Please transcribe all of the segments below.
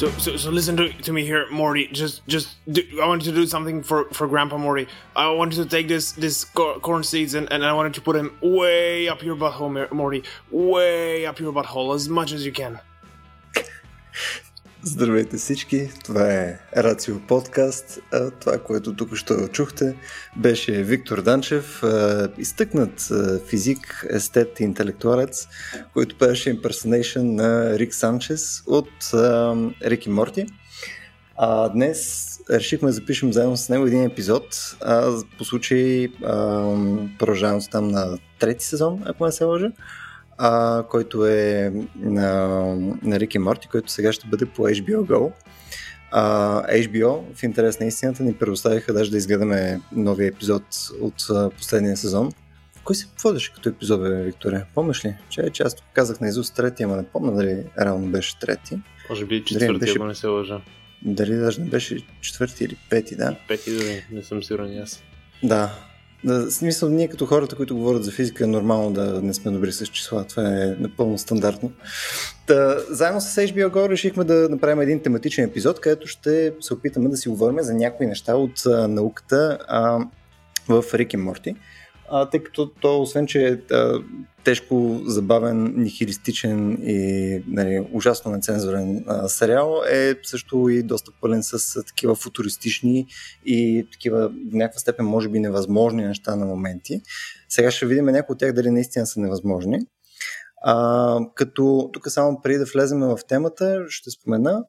So listen to me here, Morty. I wanted to do something for Grandpa Morty. I wanted to take this corn seeds and I wanted to put them way up your butthole, Morty. Way up your butthole, as much as you can. Здравейте всички, това е Рацио Подкаст. Това, което току-що чухте, беше Виктор Данчев, изтъкнат физик, естет и интелектуалец, който правеше имперсонейшън на Рик Санчез от Рик и Морти. А днес решихме да запишем заедно с него един епизод, по случай продължаването там на трети сезон, ако не се лъжа, който е на Рик и Морти, който сега ще бъде по HBO GO. HBO, в интерес на истината, ни предоставиха даже да изгледаме новия епизод от последния сезон. Кой се водеше като епизод, бе, Викторе? Помниш ли? Че аз казах на изуст трети, ама не помня дали реално беше трети. Може би четвърти, ако не се лъжа. Дали даже не беше четвърти или пети, да. Пети, не съм сигурен аз. Да. В смисъл, ние като хората, които говорят за физика, е нормално да не сме добри с числа. Това е напълно стандартно. Заедно с HBO GO решихме да направим един тематичен епизод, където ще се опитаме да си говорим за някои неща от науката в Рик и Морти. Тъй като то, освен че е тежко, забавен, нихилистичен и ужасно нецензурен сериал, е също и доста пълен с такива футуристични и такива в някаква степен може би невъзможни неща на моменти. Сега ще видим някои от тях дали наистина са невъзможни. Като тук само преди да влезем в темата, ще спомена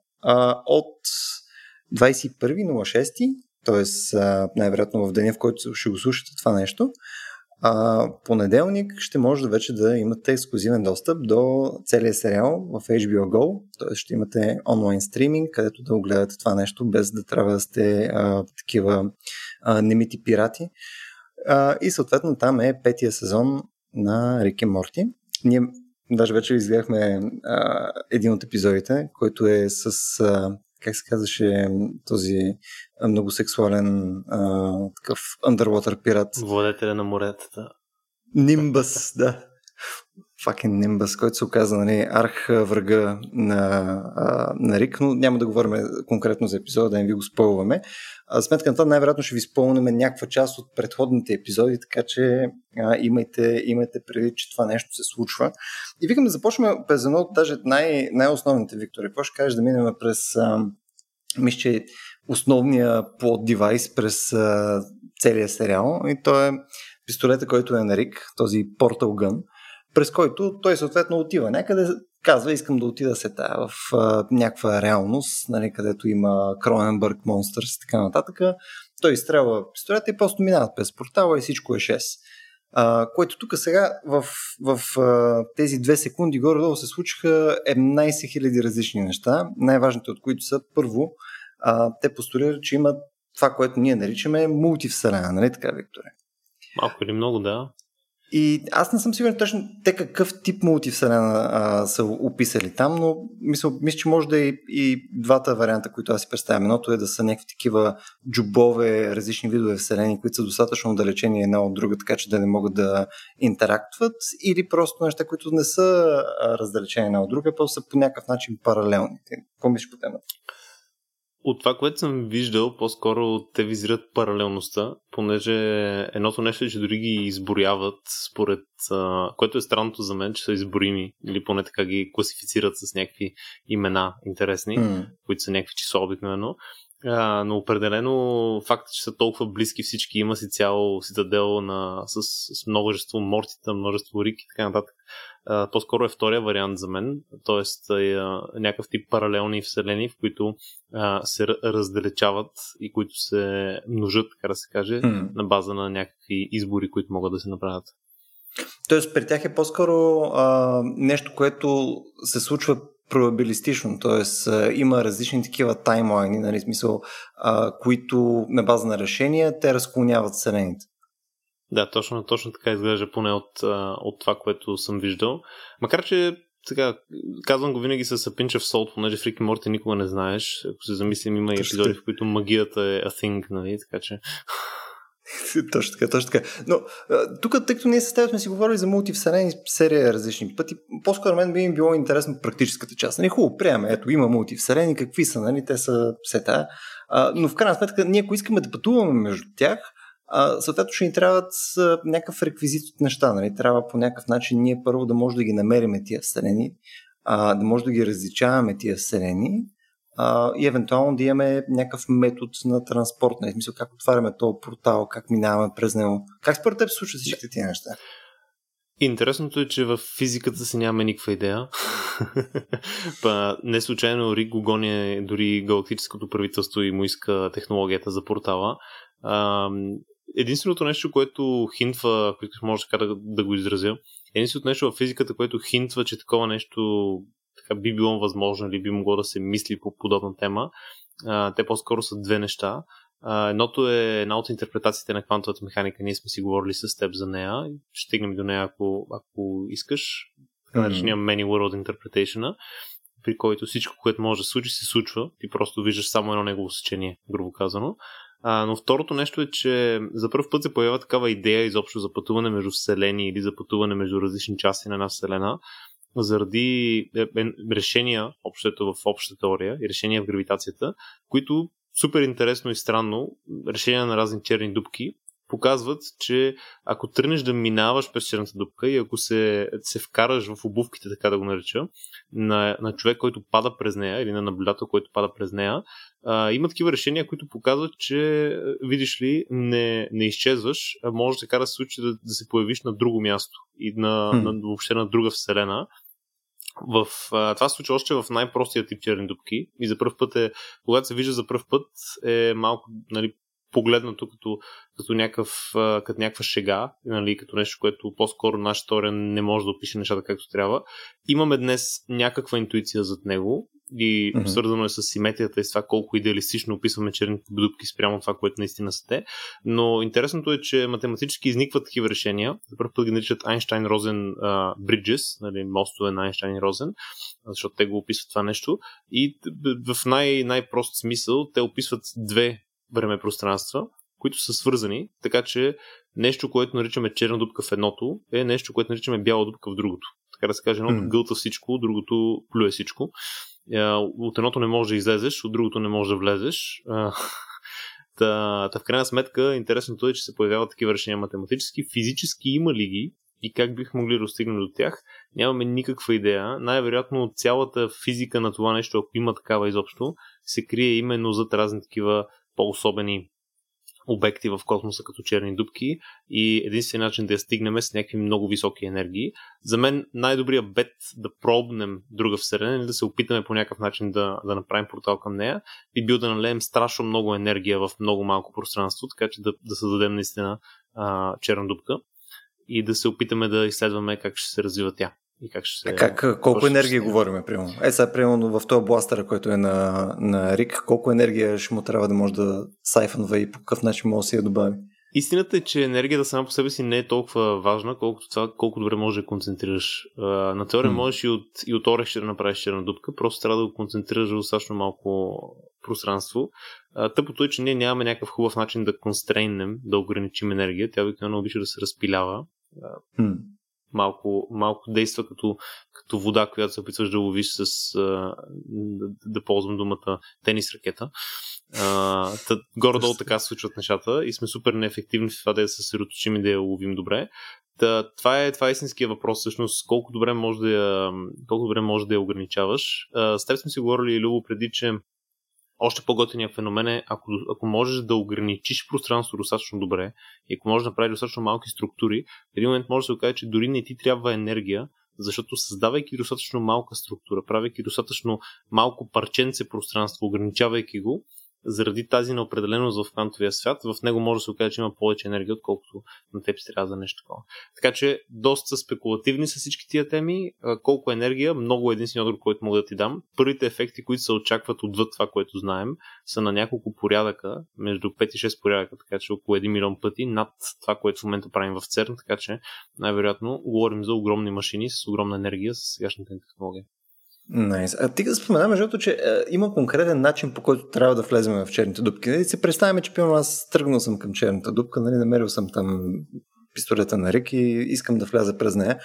от 21.06, т.е. най-вероятно в деня, в който ще го слушате това нещо, понеделник ще може вече да имате ексклюзивен достъп до целия сериал в HBO GO, т.е. ще имате онлайн стриминг, където да огледате това нещо, без да трябва да сте такива немити пирати. И съответно там е петия сезон на Рик и Морти. Ние даже вече изгледахме един от епизодите, който е с... как се казваше този много сексуален такъв underwater пират? Владетеля на моретата. Нимбъс, да. Fucking Нимбъс, който се оказа арх врага на Рик, но няма да говорим конкретно за епизода, да не ви го спойваме. Сметка на това, най-вероятно ще ви спомним някаква част от предходните епизоди, така че имайте предвид, че това нещо се случва. И викам да започнем през едно от даже най-основните, Виктори. Какво ще кажеш да минем през мисля, че основния плот девайс през целия сериал, и то е пистолета, който е на Рик, този Portal Gun, през който той съответно отива някъде, казва, искам да отида сета в някаква реалност, където има Кроненбърг, Монстърс и така нататък. Той изстрелва пистолета и просто минават през портала и всичко е 6. Което тук сега в тези 2 секунди горе-долу се случиха 11 000 различни неща, най-важните от които са: първо, те постулират, че имат това, което ние наричаме мултивселена, нали така, Викторе? Малко или много, да. И аз не съм сигурен точно те какъв тип мултивселена са описали там, но мисля, че може да е и двата варианта, които аз си представям. Едното е да са някакви такива джубове, различни видове вселени, които са достатъчно отдалечени една от друга, така че да не могат да интерактуват, или просто неща, които не са раздалечени една от друга, просто са по някакъв начин паралелни. Какво мислиш по темата? От това, което съм виждал, по-скоро те визират паралелността, понеже едното нещо е, че дори ги изборяват според... което е странното за мен, че са изборими, или поне така ги класифицират с някакви имена интересни, които са някакви числа обикновено. Но определено фактът, че са толкова близки всички, има си цяло цитадел с множество мортита, множество рик и така нататък. По-скоро е втория вариант за мен, т.е. някакъв тип паралелни вселени, в които се раздалечават и които се множат, така да се каже, на база на някакви избори, които могат да се направят. Тоест при тях е по-скоро нещо, което се случва пробабилистично, т.е. има различни такива таймлайни, смисъл, които на база на решения те разклоняват вселените. Да, точно така изглежда, поне от това, което съм виждал. Макар че, така, казвам го винаги с pinch of salt, понеже в Рик и Морти никога не знаеш. Ако се замислим, има и епизоди, в които магията е a thing, нали, така че... Точно така. Но тук, тъй като ние с теб сме си говорили за мултивселени серия различни пъти, по-скоро мен би им било интересно практическата част. Нали, хубаво, приеме, ето има мултивселени, какви са, нали, те са все тая. Но в крайна сметка, ние ако искаме да пътуваме между тях, съответно ще ни трябват някакъв реквизит от неща. Нали? Трябва по някакъв начин ние първо да може да ги намериме тия вселени, да може да ги различаваме тия вселени, и евентуално да имаме някакъв метод на транспорт. В смисъл, как отваряме този портал, как минаваме през него. Как според теб се случва всичките тия неща? Интересното е, че в физиката си нямаме никаква идея. Па, не случайно Рик го гони дори галактическото правителство и му иска технологията за портала. Единственото нещо, което хинтва, което може така да го изразя, единственото нещо в физиката, което хинтва, че такова нещо така би било възможно или би могло да се мисли по подобна тема, те по-скоро са две неща. Едното е една от интерпретациите на квантовата механика. Ние сме си говорили с теб за нея. Ще стигнем до нея, ако искаш. Наречения Many World Interpretation, при който всичко, което може да случи, се случва. Ти просто виждаш само едно негово сечение, грубо казано. Но второто нещо е, че за първ път се появява такава идея изобщо за пътуване между вселени или за пътуване между различни части на една вселена, заради решения общото в обща теория и решения в гравитацията, които супер интересно и странно, решения на разни черни дупки, показват, че ако тръгнеш да минаваш през черната дупка и ако се вкараш в обувките, така да го нареча, на човек, който пада през нея, или на наблюдател, който пада през нея, има такива решения, които показват, че видиш ли, не изчезваш, може така да се случи да се появиш на друго място и въобще на друга вселена. Това се случва още в най-простия тип черни дупки и за пръв път когато се вижда за пръв път е малко, нали, погледнато като някаква шега, нали, като нещо, което по-скоро наша теория не може да опише нещата както трябва. Имаме днес някаква интуиция зад него и свързано е с симетрията и с това колко идеалистично описваме черните дупки спрямо това, което наистина са те. Но интересното е, че математически изникват такива решения. За първ път ги наричат Айнщайн-Розен Bridges, нали, мостове на Айнщайн-Розен, защото те го описват това нещо. И в най-прост смисъл те описват две време-пространства, които са свързани, така че нещо, което наричаме черна дупка в едното, е нещо, което наричаме бяла дупка в другото. Така да се каже, едното гълта всичко, другото плюе всичко. От едното не можеш да излезеш, от другото не можеш да влезеш. В крайна сметка, интересното е, че се появяват такива решения математически, физически има ли ги и как бих могли да достигнем до тях, нямаме никаква идея. Най-вероятно цялата физика на това нещо, ако има такава изобщо, се крие именно зад разни такива по-особени обекти в космоса като черни дупки и единствен начин да я стигнем е с някакви много високи енергии. За мен най-добрият бет да пробнем друга вселена или да се опитаме по някакъв начин да направим портал към нея би бил да налеем страшно много енергия в много малко пространство, така че да създадем наистина черна дупка и да се опитаме да изследваме как ще се развива тя. И как ще се... Колко енергия говорим, примерно? Сега, примерно, в този бластър, който е на Рик, колко енергия ще му трябва да може да сайфанва и по какъв начин може да си я добави? Истината е, че енергията сама по себе си не е толкова важна, колкото това, колко добре можеш да концентрираш. На теория можеш и от орех ще да направиш черна дупка, просто трябва да го концентрираш в достатъчно малко пространство. Тъпото е, че ние нямаме някакъв хубав начин да констрейнем, да ограничим енергия. Тя обикновено обича да се разпилява. Малко действа като вода, която се опитваш да ловиш с да ползвам думата тенис ракета. Горе-долу така се случват нещата и сме супер неефективни в това да я съсредоточим и да я ловим добре. Това е истинския въпрос, всъщност, колко добре може да я ограничаваш. С теб сме си говорили, Любо, преди, че още по-готиният феномен е, ако можеш да ограничиш пространството достатъчно добре и ако можеш да направиш достатъчно малки структури, в един момент може да се окаже, че дори не ти трябва енергия, защото създавайки достатъчно малка структура, правейки достатъчно малко парченце пространство, ограничавайки го, заради тази неопределеност в квантовия свят, в него може да се окаже, че има повече енергия, отколкото на теб се трябва за нещо такова. Така че доста спекулативни са всички тия теми. Колко енергия, много единствен отговор, който мога да ти дам. Първите ефекти, които се очакват отвъд това, което знаем, са на няколко порядъка, между 5 и 6 порядъка, така че около 1 милион пъти над това, което в момента правим в ЦЕРН, така че най-вероятно говорим за огромни машини с огромна енергия с сегашната технология. Nice. А ти да споменаме, защото, че има конкретен начин, по който трябва да влезем в черните дупки. Нали? Си представяме, че пълно аз тръгнал съм към черната дупка, нали? Намерил съм там пистолета на Рик и искам да вляза през нея.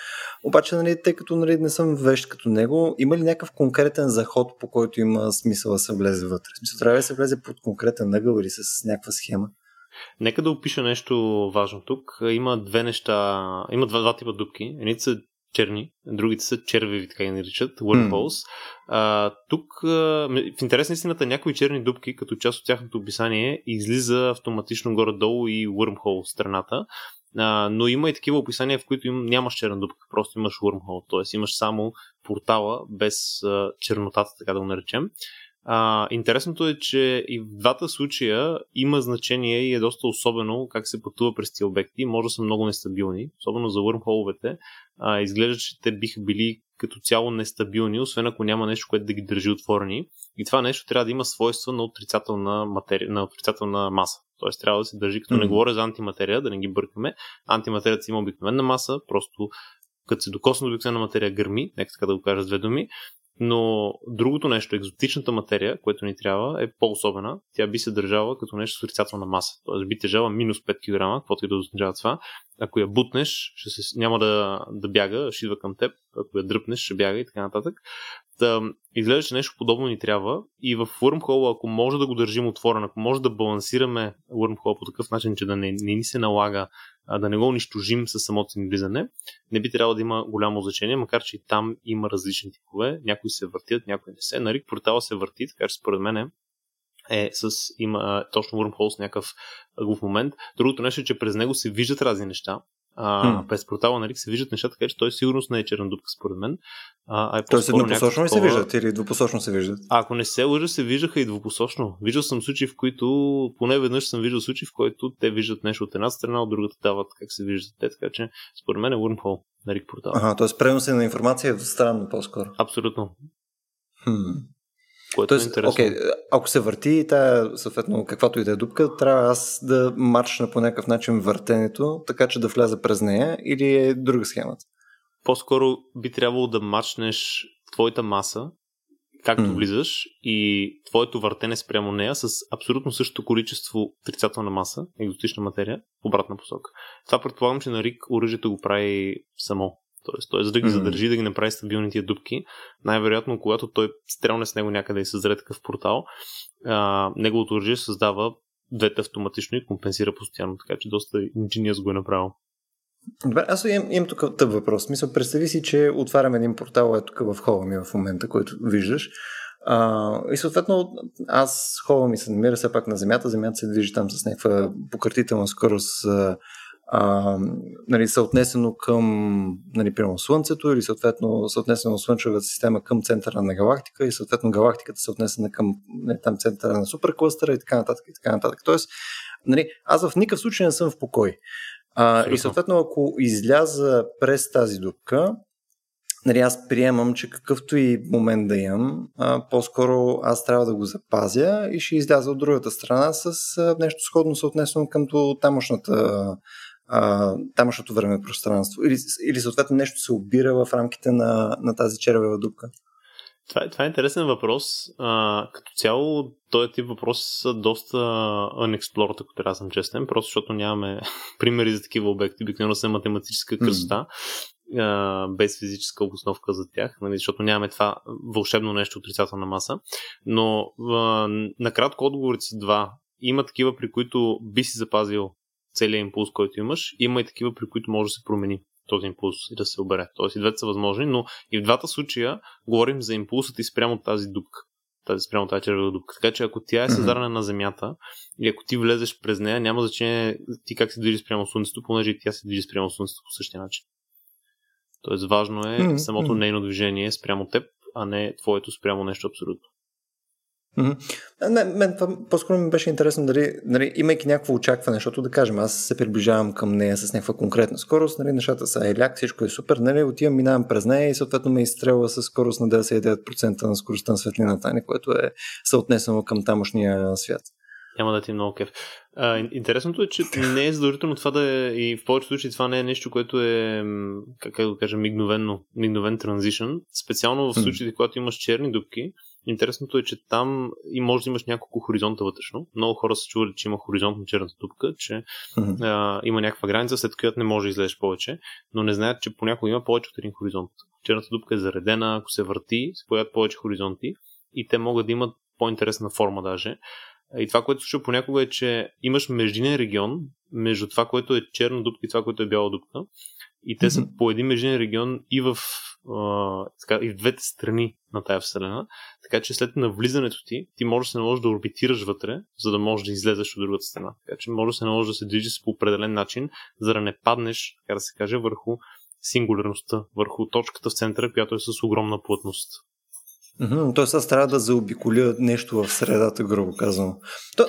Обаче, нали, тъй като нали, не съм вещ като него, има ли някакъв конкретен заход, по който има смисъл да се влезе вътре? Смисъл, трябва да се влезе под конкретен ъгъл или с някаква схема? Нека да опиша нещо важно тук. Има две неща, има два типа дупки. Едните са черни, другите са червеви, така ги наричат, wormholes. Тук, в интерес на истината, някои черни дупки, като част от тяхното описание, излиза автоматично горе-долу и wormhole страната. Но има и такива описания, в които нямаш черна дупка, просто имаш wormhole, т.е. имаш само портала без чернотата, така да го наречем. Интересното е, че и в двата случая има значение и е доста особено как се пътува през тези обекти. Може да са много нестабилни, особено за wormhole-овете. Изглежда, че те биха били като цяло нестабилни, освен ако няма нещо, което да ги държи отворени. И това нещо трябва да има свойства на отрицателна, на отрицателна маса. Т.е. трябва да се държи, като не говоря за антиматерия, да не ги бъркаме. Антиматерията има обикновена маса, просто като се докосна до обикновена материя гърми, нека така да го кажа с две думи. Но другото нещо, екзотичната материя, което ни трябва, е по-особена. Тя би се държала като нещо с отрицателна маса. Т.е. би тежала минус 5 кг, каквото и да означава това. Ако я бутнеш, няма да бяга, ще идва към теб. Ако я дръпнеш, ще бяга и така нататък. Изглежда, че нещо подобно ни трябва. И в wormhole, ако може да го държим отворен, ако може да балансираме wormhole по такъв начин, че да не ни се налага, да не го унищожим със самото ни влизане, не би трябвало да има голямо значение, макар че и там има различни типове. Някои се въртят, някои не се. На Рик портала се върти, така че според мен има точно wormhole с някакъв глув момент. Другото нещо е, че през него се виждат разни неща. През портала на Рик се виждат неща, така че той сигурно не е черна дупка, според мен. Тоест еднопосочно ли се виждат или двупосочно се виждат? Ако не се лъжа, се виждаха и двупосочно. Виждал съм случаи, в които, поне веднъж съм виждал случаи, в които те виждат нещо от една страна, от другата дават как се виждат те, така че според мен е wormhole на Рик портала. Тоест преносът на информация е странно по-скоро. Абсолютно. Което е интересно. Ако се върти тая, съответно, каквато и да е дупка, трябва аз да маршна по някакъв начин въртенето, така че да вляза през нея, или е друга схемата? По-скоро би трябвало да маршнеш твоята маса, както влизаш, и твоето въртене спрямо нея с абсолютно същото количество отрицателна маса, екзотична материя, в обратна посока. Това предполагам, че на Рик оръжието го прави само. Тоест, той за да ги задържи, да ги направи стабилни тия дупки. Най-вероятно, когато той стрелне с него някъде и създаде такъв портал, неговото оръжие създава двете автоматично и компенсира постоянно, така че доста инженерс го е направил. Добре, аз имам тук тъп въпрос. Мисля, представи си, че отварям един портал, тук в хола ми в момента, който виждаш. И съответно, аз хола ми се намира все пак на земята, земята се движи там с някаква пократителна скорост, нали, съотнесено към нали, примерно Слънцето или съотнесено Слънчевата система към центъра на галактика и съответно галактиката съотнесена към нали, там центъра на суперклъстера и така нататък. И така нататък. Тоест, нали, аз в никакъв случай не съм в покой. И съответно, ако изляза през тази дупка, нали, аз приемам, че какъвто и момент да имам, по-скоро аз трябва да го запазя и ще изляза от другата страна с нещо сходно съотнесено към тамошното време пространство или съответно нещо се обира в рамките на тази червева дупка? Това е интересен въпрос. Като цяло, този тип въпроси са доста unexplored, ако трябва да съм честен, просто защото нямаме примери за такива обекти, обикновено са математическа красота, без физическа обосновка за тях, нали, защото нямаме това вълшебно нещо отрицателна маса, но накратко отговорите са два. Има такива, при които би си запазил целият импулс, който имаш, има и такива, при които може да се промени този импулс и да се обере. Тоест и двете са възможни, но и в двата случая говорим за импулсът и спрямо тази дупка. Спрямо тази червена дупка. Така че ако тя е създадена на Земята и ако ти влезеш през нея, няма значение ти как се движи спрямо Слънцето, понеже и тя се движи спрямо Слънцето по същия начин. Тоест важно е самото нейно движение спрямо теб, а не твоето спрямо нещо абсолютно. Не, мен това по-скоро ми беше интересно дали, нали, имайки някакво очакване, защото да кажем, аз се приближавам към нея с някаква конкретна скорост, нали, нещата са еляк, всичко е супер, нали, отивам, минавам през нея и съответно ме изстрелва с скорост на 99% на скоростта на светлината, което е съотнесено към тамошния свят. няма да ти е много кеф. Интересното е, че не е задължително това да е, и в повечето случаи това не е нещо, което е, как да кажа, мигновен транзишън. Специално в случаите, когато имаш черни дупки, интересното е, че там и може да имаш няколко хоризонта вътрешно. Много хора са чували, че има хоризонт на черната дупка, че има някаква граница, след която не може да излезеш повече, но не знаят, че понякога има повече от един хоризонт. Черната дупка е заредена, ако се върти, се появят повече хоризонти и те могат да имат по-интересна форма даже. И това, което случва понякога е, че имаш междинен регион между това, което е черна дупка и това, което е бяла дупка. И те са по един междинен регион и в двете страни на тая вселена. Така че след навлизането ти може да се наложи да орбитираш вътре, за да можеш да излезеш от другата страна. Така че може да се наложи да се движиш по определен начин, за да не паднеш, така да се каже, върху сингулярността, върху точката в центъра, която е с огромна плътност. Тоест аз трябва да заобиколя нещо в средата, грубо казано. То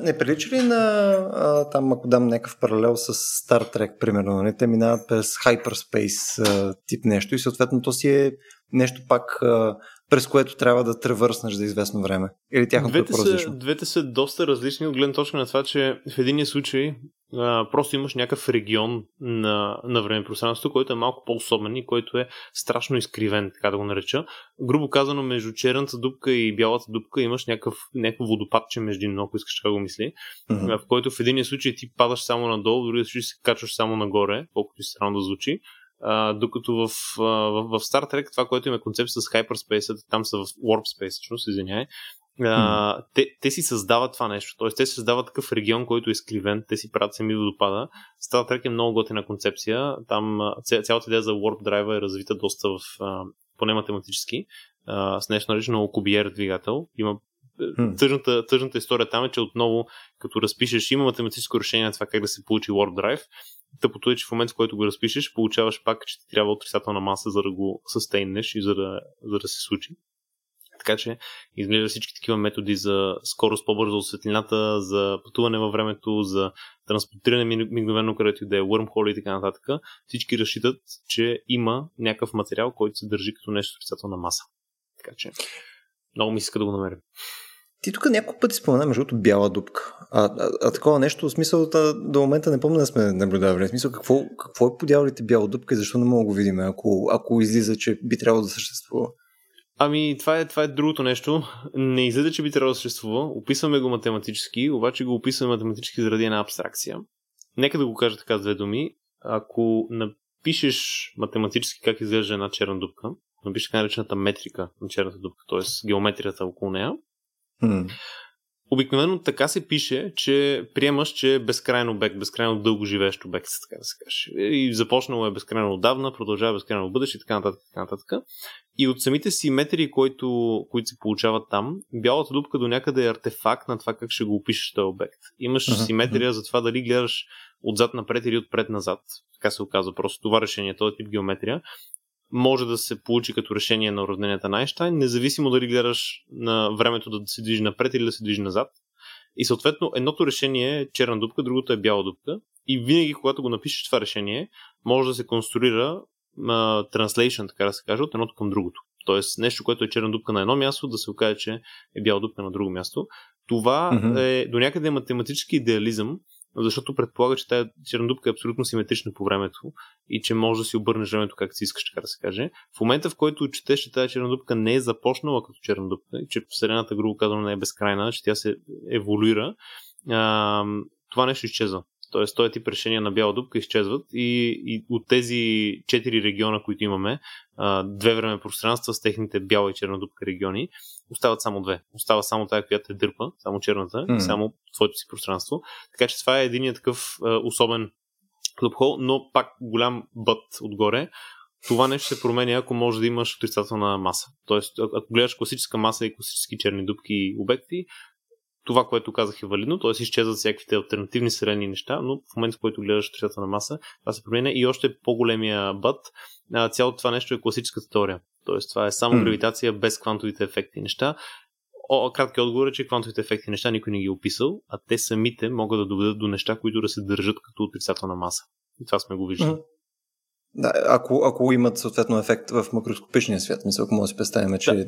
не прилича ли на там, ако дам някакъв паралел с Star Trek, примерно, не? Те минават през Hyperspace тип нещо и съответно то си е нещо пак, през което трябва да тревърснеш за известно време. Или тяхното е по-различно? Двете са доста различни от гледна точка на това, че в единия случай просто имаш някакъв регион на времепространството, който е малко по-особен и който е страшно изкривен, така да го нареча. Грубо казано, между черната дупка и бялата дупка имаш някакъв водопадче междинно, ако искаш как го мисли, в който в единия случай ти падаш само надолу, в другия случай се качваш само нагоре, колкото и странно да звучи. Докато в Star Trek това, което има концепция с Hyperspace, там са в Warp Space, всъщност, извинявай, те си създават това нещо. Тоест, те си създават такъв регион, който е скривен, те си правят сами водопада. Star Trek е много готина концепция. Там цялата идея за Warp Drive е развита доста поне математически, с нещо наречено Alcubierre двигател. Има тъжната история там е, че отново, като разпишеш, има математическо решение на това как да се получи Warp Drive. Тъпото е, че в момент, в който го разпишеш, получаваш пак, че ти трябва отрицателна маса, за да го състейнеш и за да се случи. Така че изглежда всички такива методи за скорост по-бързо от светлината, за пътуване във времето, за транспортиране мигновено, където и да е wormhole и така нататък. Всички разчитат, че има някакъв материал, който се държи като нещо отрицателна маса. Така че много ми иска да го намерим. Ти тук няколко пъти спомена, между другото, бяла дупка. А такова нещо, в смисъл, до момента не помня да сме наблюдавали. В смисъл, какво е по дяволите бяла дупка и защо не мога да го видим, ако излиза, че би трябвало да съществува? Ами, това е другото нещо. Не излиза, че би трябвало да съществува. Описваме го математически, обаче го описваме математически заради една абстракция. Нека да го кажа така с две думи. Ако напишеш математически как изглежда една черна дупка, напишеш така наречената метрика на черната дупка, т.е. геометрията около нея. Обикновено така се пише, че приемаш, че е безкрайен обект, безкрайно дълго живеещ обект, така да се каже. И започнало е безкрайно отдавна, продължава безкрайно в бъдеще и така нататък, така нататък. И от самите си метри, които се получават там, бялата дупка до някъде е артефакт на това как ще го опишеш този обект. Имаш симетрия за това дали гледаш отзад напред или отпред назад. Така се оказва просто това решение, този тип геометрия. Може да се получи като решение на уравненията на Айнщайн, независимо дали гледаш на времето да се движи напред или да се движи назад. И съответно едното решение е черна дупка, другото е бяла дупка. И винаги, когато го напишеш това решение, може да се конструира translation, така да се каже, от едното към другото. Тоест нещо, което е черна дупка на едно място, да се окаже, че е бяла дупка на друго място. Това е до някъде математически идеализъм, защото предполага, че тая черна дупка е абсолютно симетрична по времето и че може да си обърнеш времето как си искаш, така да се каже. В момента, в който четеш, че тая черна дупка не е започнала като черна дупка и че вселената, грубо казано, не е безкрайна, че тя се еволюира, това нещо изчезва. Тоест, този тип решения на бяла дупка изчезват и от тези 4 региона, които имаме, 2 време пространства с техните бяла и черна дупка региони, остават само 2. Остава само тая, която е дърпа, само черната, и само твоето си пространство. Така че това е един такъв особен клубхол, но пак голям бът отгоре. Това нещо се променя, ако може да имаш отрицателна маса. Тоест, ако гледаш класическа маса и класически черни дупки и обекти, това, което казах е валидно, т.е. изчезват всякакви алтернативни средни неща, но в момента, в който гледаш отрицателна маса, това се променя и още по-големия бъд. Цялото това нещо е класическата теория. Т.е. това е само гравитация без квантовите ефекти неща. Кратки отговор е, че квантовите ефекти неща никой не ги е описал, а те самите могат да доведат до неща, които да се държат като отрицателна маса. И това сме го виждали. Да, ако имат съответно ефект в макроскопичния свят, мисля, ако може да си представим, че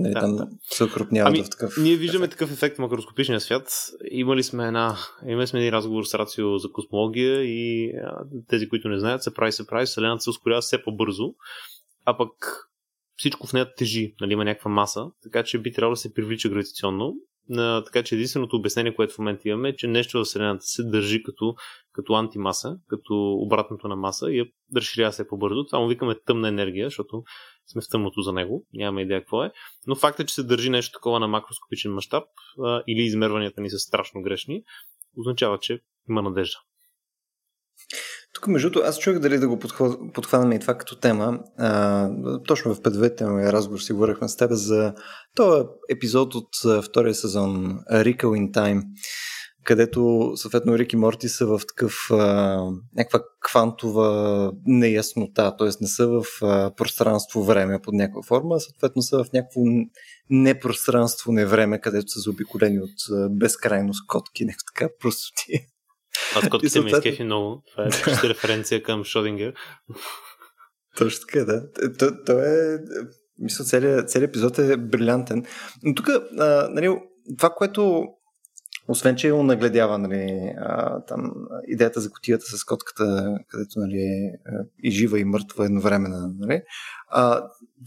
се окрупняват в такъв. Ние виждаме такъв ефект в макроскопичния свят. Имали сме един разговор с Рацио за космология и тези, които не знаят, се прави, Вселената се ускорява все по-бързо, а пък всичко в нея тежи, нали, има някаква маса, така че би трябвало да се привлича гравитационно. Така че единственото обяснение, което в момента имаме, е, че нещо в Вселената се държи като антимаса, като обратното на маса и я разширява се по-бързо. Това му викаме тъмна енергия, защото сме в тъмното за него, нямаме идея какво е. Но факт е, че се държи нещо такова на макроскопичен мащаб или измерванията ни са страшно грешни, означава, че има надежда. Тук, между другото, аз чух дали да го подхванаме и това като тема. Точно в предварителния разговор си говорихме с теб за този епизод от втория сезон Recall in Time, където съответно Рик и Морти са в някаква квантова неяснота, т.е. не са в пространство-време под някаква форма, съответно са в някакво непространство-невреме, където са заобиколени от безкрайно скотки, някаква така простоти. Аз котките ме изкефи много. Това е почти референция към Шрьодингер. Точно така, да. То е... Мисля, целият епизод е брилянтен. Но тук, нали, това, което освен, че онагледява, нали, там, идеята за кутията с котката, където, нали, и жива и мъртва едновременно, нали,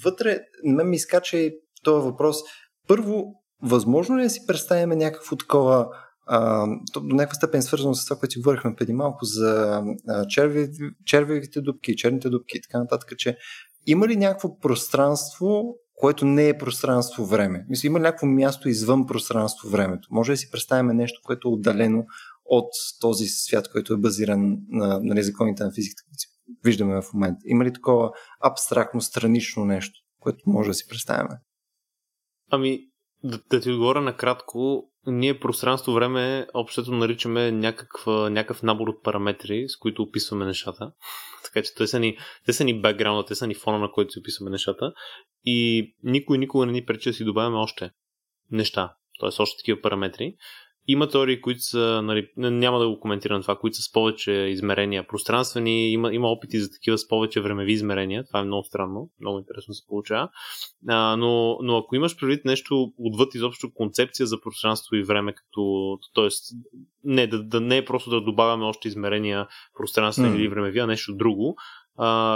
вътре мен ми изкача и този въпрос. Първо, възможно ли да си представим някакво такова до някаква степен свързано с това, което си говорихме преди малко за червевите дупки, черните дупки и така нататък, че има ли някакво пространство, което не е пространство-време? Мисля, има ли някакво място извън пространство-времето? Може да си представим нещо, което е отдалено от този свят, който е базиран на, нали, законите на физиката, които виждаме в момента? Има ли такова абстрактно, странично нещо, което може да си представим? Да ти отговоря накратко, ние пространство-време общото наричаме някакъв набор от параметри, с които описваме нещата. Така че те са ни бекграунда, те са ни фона, на който си описваме нещата. И никой никога не ни пречи да си добавяме още неща, т.е. още такива параметри. Има теории, които са, нали, няма да го коментирам това, които са с повече измерения пространствени, има опити за такива с повече времеви измерения, това е много странно, много интересно се получава, но ако имаш предвид нещо отвъд изобщо концепция за пространство и време, като, т.е. да не е просто да добавяме още измерения пространствени или времеви, а нещо друго,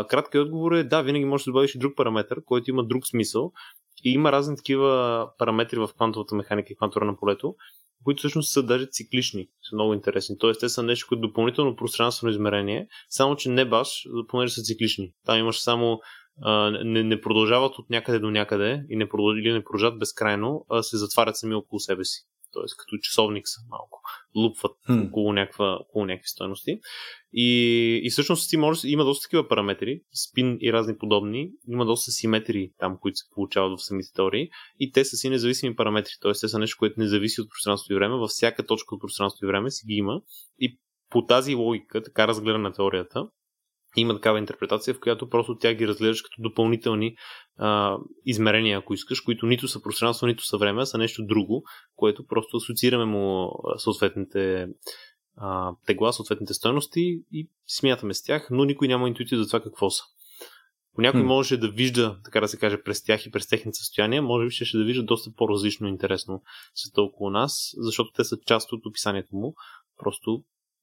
краткият отговор е да, винаги можеш да добавиш и друг параметър, който има друг смисъл и има разни такива параметри в квантовата механика и квантора на полето, които всъщност са даже циклични, са много интересни. Тоест, те са нещо като допълнително пространствено измерение, само че не баш, понеже са циклични. Там имаш само не продължават от някъде до някъде и не продължат безкрайно, а се затварят сами около себе си. Тоест, като часовник са малко. Лупват около някакви стойности. И всъщност има доста такива параметри, спин и разни подобни. Има доста симетрии там, които се получават в самите теории. И те са си независими параметри. Т.е. те са нещо, което не зависи от пространство и време. Във всяка точка от пространство и време си ги има. И по тази логика, така разгледана теорията, има такава интерпретация, в която просто тя ги разглеждаш като допълнителни измерения, ако искаш, които нито са пространство, нито са време, а са нещо друго, което просто асоциираме му съответните тегла, съответните стойности и смятаме с тях, но никой няма интуиция за това какво са. Понякой можеше да вижда, така да се каже, през тях и през техните състояния, може би ще да вижда доста по-различно интересно света около нас, защото те са част от описанието му, просто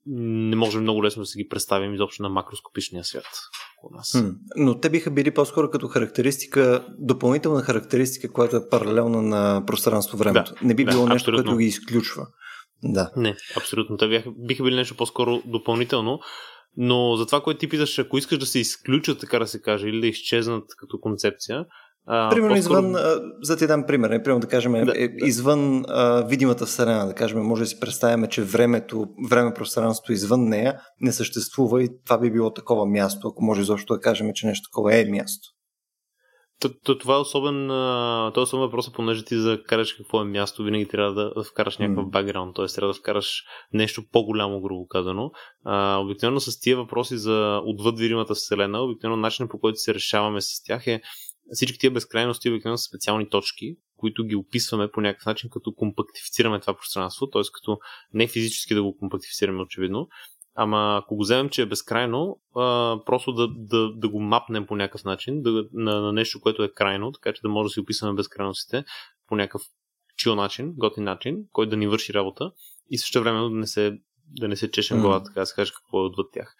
не можем много лесно да си ги представим изобщо на макроскопичния свят у нас. Но те биха били по-скоро като характеристика, допълнителна характеристика, която е паралелна на пространство-времето. Да, не би било нещо, абсолютно, което ги изключва. Да. Не, абсолютно. Те биха били нещо по-скоро допълнително, но за това, което ти питаш, ако искаш да се изключат, така да се каже, или да изчезнат като концепция, примерно по-скоро... извън, за ти дам пример, примерно да кажем, извън видимата вселена, да кажем, може да си представяме, че време-пространството извън нея не съществува и това би било такова място, ако може изобщо да кажем, че нещо такова е място. Това е особен въпрос, понеже ти закараш какво е място, винаги трябва да вкараш някакъв бекграунд, т.е. трябва да вкараш нещо по-голямо, грубо казано. Обикновено с тия въпроси за отвъд видимата вселена, обикновено начинът, по който се решаваме с тях е всички тия безкрайности обикновено са специални точки, които ги описваме по някакъв начин, като компактифицираме това пространство, т.е. като не физически да го компактифицираме, очевидно, Ама ако го вземем, че е безкрайно, просто да го мапнем по някакъв начин, на нещо, което е крайно, така че да може да си описаме безкрайностите по някакъв чил начин, готин начин, който да ни върши работа и също време да не се чешем главата, така да се кажеш какво е отвъд тях.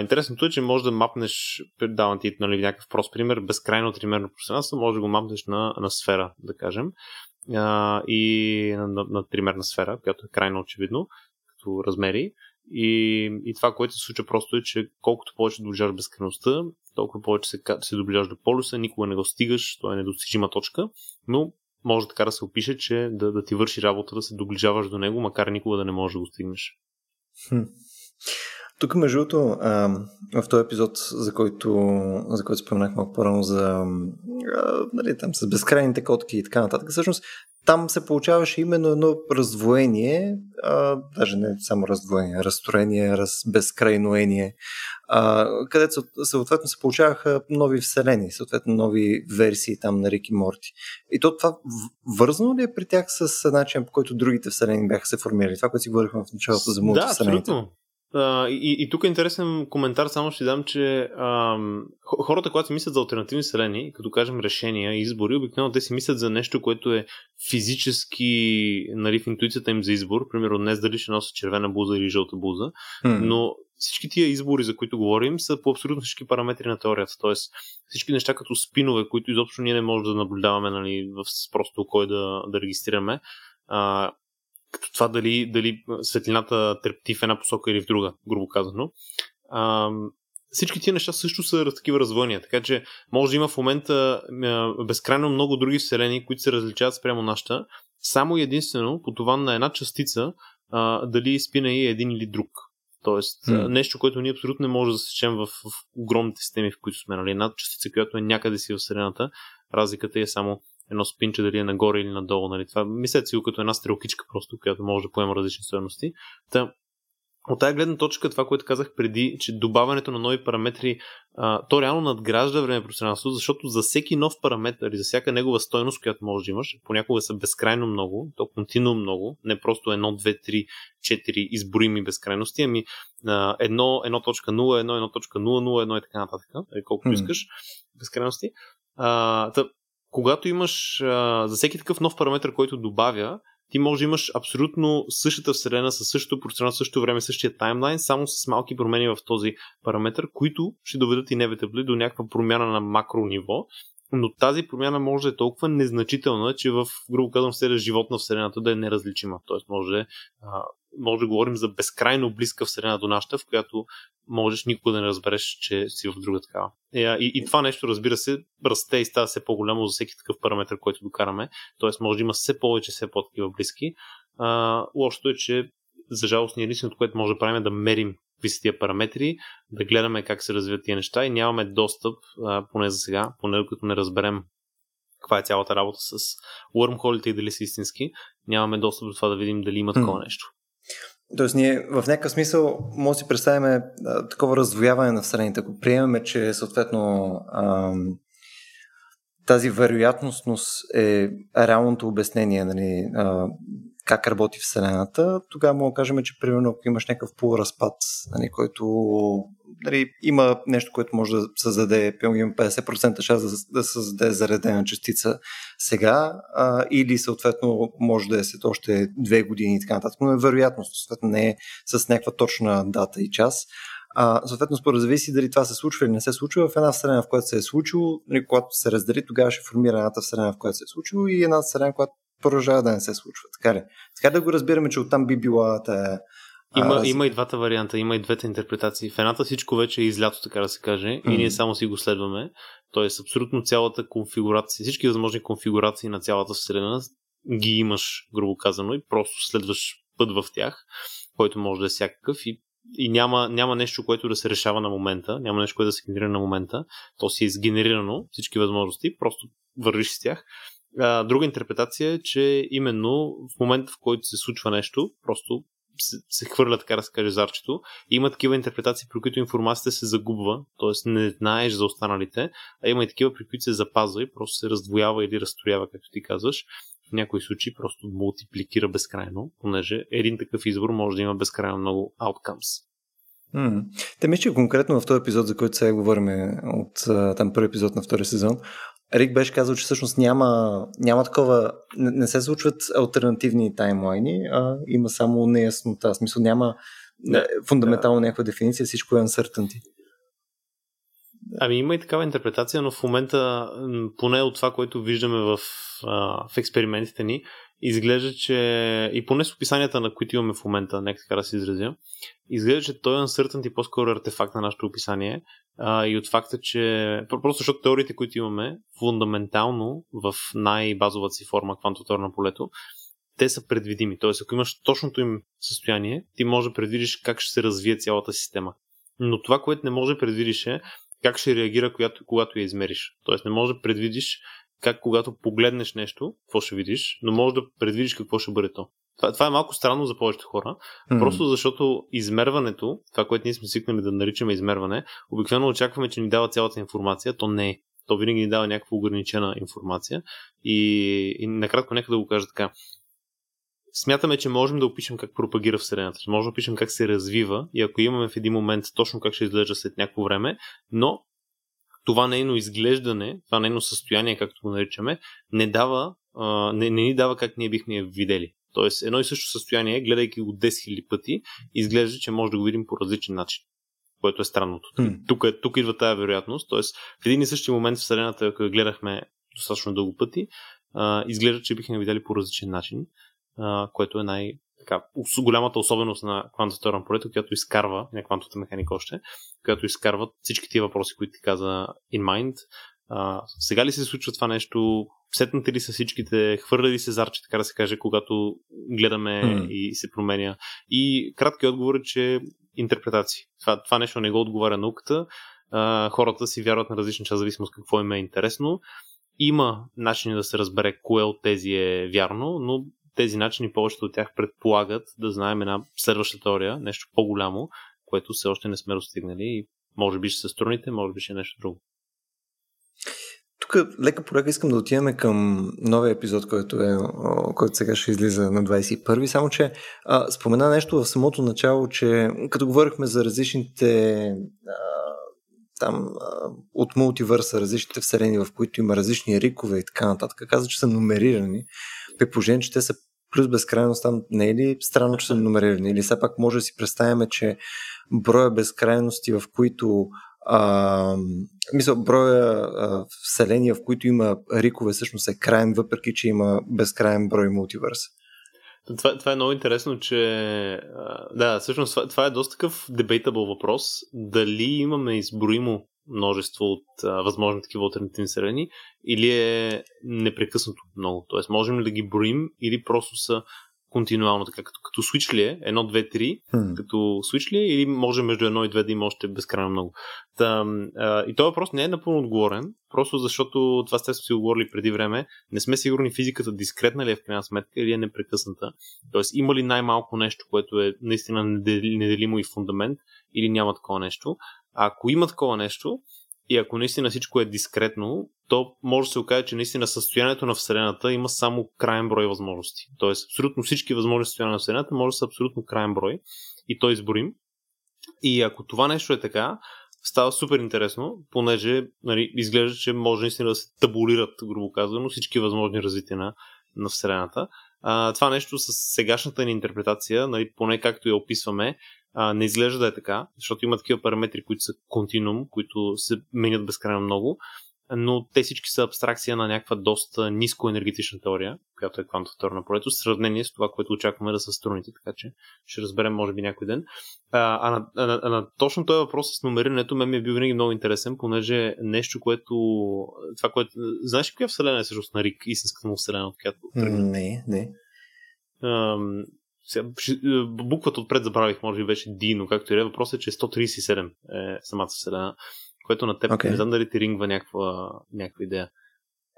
Интересното е, че можеш да мапнеш, давам ти някакъв прост пример, безкрайно тримерно пространство, можеш да го мапнеш на сфера, да кажем, и на тримерна сфера, която е крайно очевидно, като размери. И това, което се случва просто е, че колкото повече доближаш безкрайността, толкова повече се доближаш до полюса, никога не го стигаш, той е недостижима точка, но може така да се опише, че да ти върши работа, да се доближаваш до него, макар никога да не можеш да го стигнеш. Тук, между другото, в този епизод, за който споменах малко по-рано, за там с безкрайните котки и така нататък, всъщност там се получаваше именно едно раздвоение, даже не само раздвоение, разстроение, безкрайноение, където съответно се получаваха нови вселени, съответно нови версии там на Рик и Морти. И то това вързано ли е при тях с начин, по който другите вселени бяха се формирали? Това, което си говорихме в началото за мултивселените. Да, абсолютно. И тук е интересен коментар, само ще дам, че хората, когато си мислят за алтернативни вселени, като кажем решения и избори, обикновено те си мислят за нещо, което е физически, нали, в интуицията им за избор. Примерно днес дали ще носа червена блуза или жълта блуза, но всички тия избори, за които говорим, са по абсолютно всички параметри на теорията. Тоест всички неща като спинове, които изобщо ние не можем да наблюдаваме, нали, с просто око да регистрираме. Като това дали светлината трепти в една посока или в друга, грубо казано. Всички тия неща също са такива развойния, така че може да има в момента безкрайно много други вселени, които се различават спрямо нашата, само единствено по това на една частица дали спина е един или друг. Тоест нещо, което ние абсолютно не може да засечем в огромните системи, в които сме. Нали? Една частица, която е някъде си в вселената, разликата е само едно спинче, дали е нагоре или надолу. Нали? Това мислят си като една стрелкичка просто, която може да поема различни стоености. От тази гледна точка, това, което казах преди, че добавянето на нови параметри, то реално надгражда време-пространство, защото за всеки нов параметър и за всяка негова стойност, която можеш да имаш, понякога са безкрайно много, то континуум много, не просто 1, 2, 3, 4 изброими безкрайности, ами 1, 1.0, 1, 1.001 и така нататък, колкото искаш безкрайности. Когато имаш за всеки такъв нов параметр, който добавя, ти може да имаш абсолютно същата вселена, със същото пространство, същото време, същия таймлайн, само с малки промени в този параметр, които ще доведат и неведъбли до някаква промяна на макро ниво, но тази промяна може да е толкова незначителна, че в, грубо казвам, вселена живот на вселената да е неразличима. Тоест може да говорим за безкрайно близка вселена до нашата, в която можеш никога да не разбереш, че си в друга такава. И това нещо, разбира се, расте и става все по-голямо за всеки такъв параметр, който докараме. Тоест може да има все повече, все по-такива близки. Лошото е, че за жалост ние единственото, което може да правим е да мерим какви са тия параметри, да гледаме как се развиват тия неща и нямаме достъп, поне за сега, поне докато не разберем каква е цялата работа с уърмхолите и дали са истински, нямаме достъп до това да видим дали има такова нещо. Тоест ние в някакъв смисъл може да си представим такова развояване на вселените. Ако приемаме, че съответно тази вероятностност е реалното обяснение, нали, как работи вселената, тогава мога да кажем, че примерно ако имаш някакъв полуразпад, нали, който, нали, има нещо, което може да създаде, има 50% шанс да създаде заредена частица сега, или съответно може да е след още 2 години и така нататък, но е вероятност, съответно не е с някаква точна дата и час. Съответно, според зависи дали това се случва или не се случва, в една вселена, в която се е случило, нали, когато се раздели, тогава ще формира едната вселена, в която се е случило, и една вселена, която продължава да не се случва. Така да го разбираме, че оттам би била тая. Има и двата варианта, има и двете интерпретации. В едната всичко вече е излято, така да се каже, и ние само си го следваме. Тоест абсолютно цялата конфигурация, всички възможни конфигурации на цялата вселена ги имаш, грубо казано, и просто следваш път в тях, който може да е всякакъв, и няма нещо, което да се решава на момента, няма нещо, което да се генерира на момента. То си е изгенерирано, всички възможности, просто вървиш с тях. Друга интерпретация е, че именно в момента, в който се случва нещо, просто се хвърля, така да се каже, зарчето. Има такива интерпретации, при които информацията се загубва, т.е. не знаеш за останалите, а има и такива, при които се запазва и просто се раздвоява или разстроява, както ти казваш. В някои случаи просто мултипликира безкрайно, понеже един такъв избор може да има безкрайно много outcomes. Те мисля, че конкретно в този епизод, за който сега говорим от там първи епизод на втори сезон, Рик беше казал, че всъщност няма такова, не се случват алтернативни таймлайни, а има само неяснота. В смисъл няма фундаментално някаква дефиниция, всичко е uncertainty. Ами има и такава интерпретация, но в момента, поне от това, което виждаме в експериментите ни, изглежда, че и поне с описанията, на които имаме в момента, нека така да се изразя, изглежда, че той е uncertainty и по-скоро артефакт на нашето описание и от факта, че просто защото теориите, които имаме, фундаментално в най-базовата си форма, квантоторна полето, те са предвидими. Тоест, ако имаш точното им състояние, ти можеш да предвидиш как ще се развие цялата система. Но това, което не може да предвидиш е как ще реагира, когато я измериш. Тоест, не може да предвидиш как когато погледнеш нещо, какво ще видиш, но можеш да предвидиш какво ще бъде то. Това е малко странно за повечето хора, просто защото измерването, това, което ние сме свикнали да наричаме измерване, обикновено очакваме, че ни дава цялата информация, то не е. То винаги ни дава някаква ограничена информация и накратко нека да го кажа така. Смятаме, че можем да опишем как пропагира Вселената, че можем да опишем как се развива и ако имаме в един момент точно как ще изглежда след някакво време, но това нейно изглеждане, това нейно състояние, както го наричаме, не ни дава как ние бихме я видели. Тоест едно и също състояние, гледайки го 10 000 пъти, изглежда, че може да го видим по различен начин, което е странното. Тук идва тая вероятност, тоест в един и същи момент Вселената, като гледахме достатъчно дълго пъти, изглежда, че бихме я видели по различен начин. Което е голямата особеност на квантовата полето, която изкарва, не квантовата механика още, която изкарва всички тия въпроси, които ти каза in mind. Сега ли се случва това нещо? Сетнати ли са всичките? Хвърля ли се зарче, така да се каже, когато гледаме и се променя? И краткият отговор е, че интерпретации. Това нещо не го отговаря науката. Хората си вярват на различни части, зависимост какво им е интересно. Има начини да се разбере кое от тези е вярно, но тези начини, повечето от тях предполагат да знаем една следваща теория, нещо по-голямо, което все още не сме достигнали и може би ще се струните, може би ще е нещо друго. Тук лека по лека искам да отиваме към новия епизод, който сега ще излиза на 21-ви, само че спомена нещо в самото начало, че като говорихме за различните от мултивърса, различните вселени, в които има различни рикове и така нататък, каза, че са номерирани. При положение, че те са плюс безкрайност, там не е ли странно, че са номерирани? Или все пак може да си представяме, че броя безкрайности, в които броя вселения, в които има рикове, всъщност е крайен, въпреки че има безкрайен брой мултивърс. Това е много интересно, че всъщност това е доста такъв debatable въпрос. Дали имаме изброимо множество от възможни такива алтернативни вселени или е непрекъснато много. Тоест можем ли да ги броим или просто са континуално така, като switch ли е, 1, 2, 3, като switch ли е, или може между 1 и 2 да има още безкрайно много. И този въпрос не е напълно отговорен, просто защото това сте си говорили преди време, не сме сигурни физиката дискретна ли е в крайна сметка или е непрекъсната. Тоест има ли най-малко нещо, което е наистина неделимо и фундамент или няма такова нещо. А ако има такова нещо и ако наистина всичко е дискретно, то може да се окаже, че наистина състоянието на Вселената има само крайен брой възможности. Тоест абсолютно всички възможни състояния на Вселената може да са абсолютно крайен брой и то изборим. И ако това нещо е така, става супер интересно, понеже изглежда, че може наистина да се табулират, грубо казано, всички възможни развития на Вселената. Това нещо с сегашната ни интерпретация, поне както я описваме, не изглежда да е така, защото има такива параметри, които са континуум, които се менят безкрайно много, но те всички са абстракция на някаква доста ниско енергетична теория, която е квантовата теория на полето, в сравнение с това, което очакваме да са струните, така че ще разберем може би някой ден. Точно този въпрос с номерирането ми е бил винаги много интересен, понеже нещо, което знаеш ли коя вселена е всъщност на Рик, истинската му вселена, от която тръгна? Не. Буквата отпред забравих, може би беше D, но както и е, въпросът е, че 137 е самата вселена, което на теб не знам дали ти рингва някаква идея.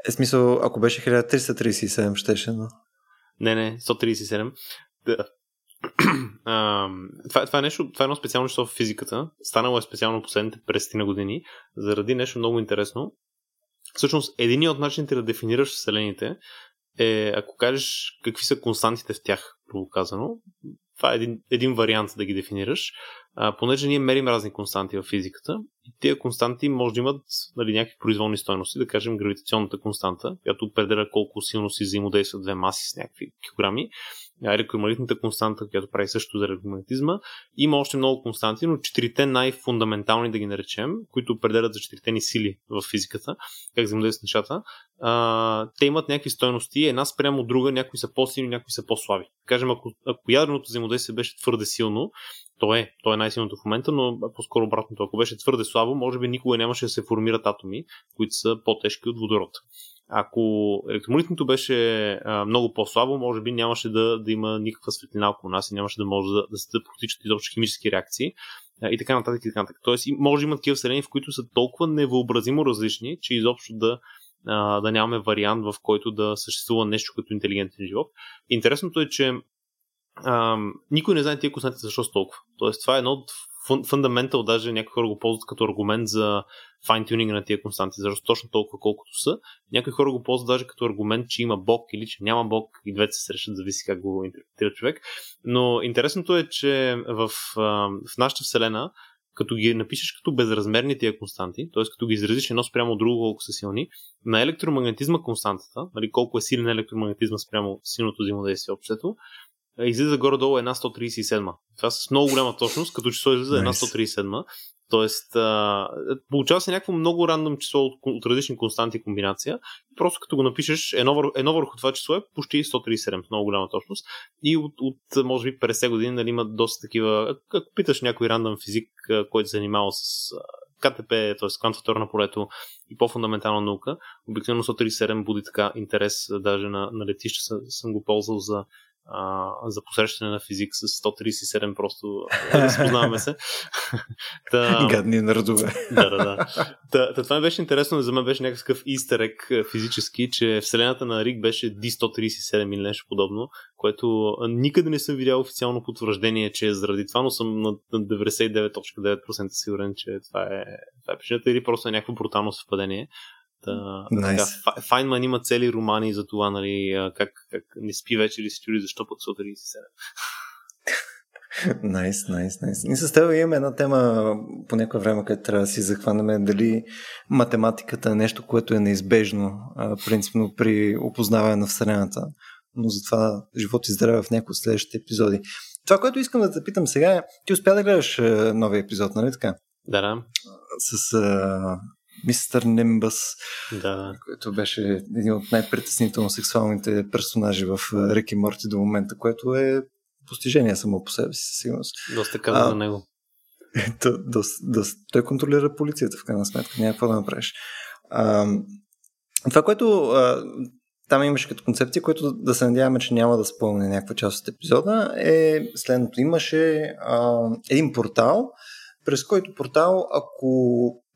Е смисъл, ако беше 1337 щеше, но... Не, 137. Това е едно специално число в физиката. Станало е специално последните 50 години заради нещо много интересно. Всъщност, единият от начините да дефинираш вселените е, ако кажеш какви са константите в тях, проказано, това е един вариант да ги дефинираш, понеже ние мерим разни константи в физиката и тези константи може да имат, нали, някакви произволни стойности, да кажем гравитационната константа, която определя колко силно си взаимодействат две маси с някакви килограми, електролитната константа, която прави също за електромагнетизма. Има още много константи, но четирите най-фундаментални, да ги наречем, които определят за четирите ни сили в физиката, как взаимодействат нещата, те имат някакви стойности, една спрямо друга, някои са по-силни, някои са по-слаби. Кажем, ако ядреното взаимодействие беше твърде силно, то е най-силното в момента, но по-скоро обратното, ако беше твърде слабо, може би никога нямаше да се формират атоми, които са по-тежки от водород. Ако електромагнитното беше много по-слабо, може би нямаше да има никаква светлина около нас и нямаше да може да се протичат изобщо химически реакции и така нататък и така нататък. Тоест, може да има такива вселени, в които са толкова невъобразимо различни, че изобщо да нямаме вариант, в който да съществува нещо като интелигентен живот. Интересното е, че никой не знае тия константи защо са толкова. Тоест, това е едно от фундаментал, даже някои хора го ползват като аргумент за файн-тюнинга на тия константи, защото точно толкова колкото са. Някои хора го ползват даже като аргумент, че има Бог или че няма Бог, и двете се срещат, зависи как го интерпретира човек. Но интересното е, че в нашата вселена, като ги напишеш като безразмерни тия константи, т.е. като ги изразиш едно спрямо друго колко са силни, на електромагнетизма константата, нали, колко е силен електромагнетизма спрямо силното взаимодействие общото, излиза горе-долу 1,137. Това с много голяма точност, като число излиза 1,137. Тоест, получава се някакво много рандом число от различни константи комбинация. Просто като го напишеш едно върху това число е почти 137, много голяма точност. И от може би 50 години, нали, има доста такива. Ако питаш някой рандом физик, който се занимава с КТП, т.е. квантова теория на полето и по-фундаментална наука, обикновено 137 буди така интерес, даже на летище съм го ползвал за посрещане на физик с 137, просто разпознаваме се. Гадни нърдове. Това ми беше интересно, за мен беше някакъв истерек физически, че вселената на Рик беше D137 или нещо подобно, което никъде не съм видял официално потвърждение, че е заради това, но съм на 99.9% сигурен, че това е причината или просто е някакво брутално съвпадение. Nice. Така, Файнман има цели романи за това, нали, как не спи вечер и се чури защо път 137. Найс. Ние с теб имаме една тема по някаква време, където трябва да си захванеме дали математиката е нещо, което е неизбежно принципно при опознаване на Вселената, но затова живот и здраве в някои от следващите епизоди. Това, което искам да те питам сега е, ти успя да гледаш новия епизод, нали така? Да. С Мистер Нимбъс, да, който беше един от най-притеснително сексуалните персонажи в Рик и Морти до момента, което е постижение само по себе си, със сигурност. Доста каза за него. Той контролира полицията в крайна сметка, няма какво да направиш. Това, което там имаше като концепция, което да се надяваме, че няма да спомня някаква част от епизода, е следното. Имаше един портал, през който портал, ако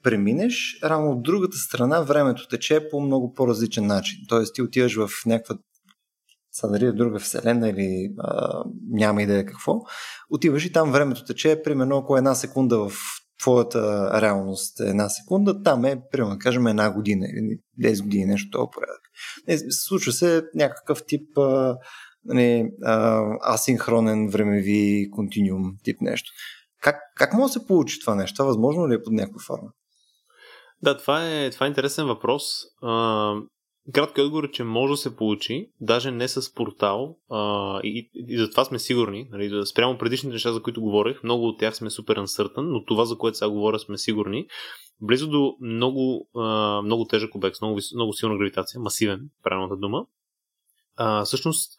преминеш, рано от другата страна времето тече по много по-различен начин. Тоест ти отиваш в някаква друга вселена или няма идея какво, отиваш и там времето тече примерно около 1 секунда в твоята реалност, 1 секунда, там е, примерно, кажем, 1 година или 10 години, нещо това порядък. Случва се някакъв тип асинхронен времеви континуум тип нещо. Как може да се получи това нещо? Това възможно ли е под някаква форма? Да, това е интересен въпрос. Кратко отговор е, че може да се получи, даже не с портал, и за това сме сигурни. Нали, спрямо предишните неща, за които говорих, много от тях сме супер uncertain, но това, за което сега говоря, сме сигурни. Близо до много тежък обект, много силна гравитация, масивен, правилната дума. Всъщност,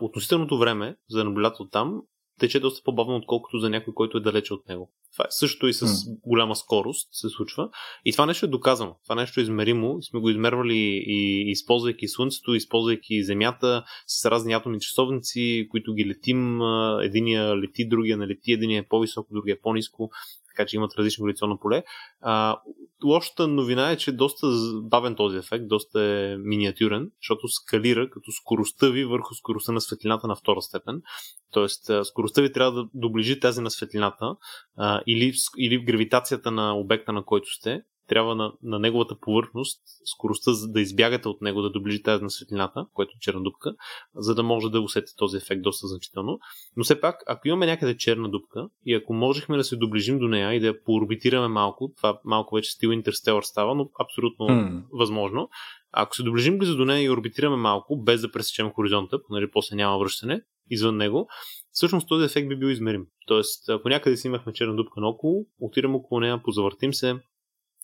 относителното време, за да наблюдат от там, тече доста по-бавно, отколкото за някой, който е далече от него. Това е също и с голяма скорост се случва. И това нещо е доказано. Това нещо е измеримо. Сме го измервали и използвайки Слънцето, използвайки Земята с разни атомни часовници, които ги летим. Единия лети, другия не лети, единия е по-високо, другия е по-ниско. Така че имат различно гравитационно поле. Лошата новина е, че е доста бавен този ефект, доста е миниатюрен, защото скалира като скоростта ви върху скоростта на светлината на втора степен. Тоест, скоростта ви трябва да доближи тази на светлината или гравитацията на обекта, на който сте, трябва на неговата повърхност, скоростта за да избягате от него, да доближи тази на светлината, което е черна дупка, за да може да усетите този ефект доста значително. Но все пак, ако имаме някъде черна дупка и ако можехме да се доближим до нея и да я поорбитираме малко, това малко вече стил Интерстелър става, но абсолютно възможно. Ако се доближим близо до нея и орбитираме малко, без да пресечем хоризонта, нали, после няма връщане извън него, всъщност този ефект би бил измерим. Тоест, ако някъде си имахме черна дупка наоколо, отидем около нея, позавъртим се,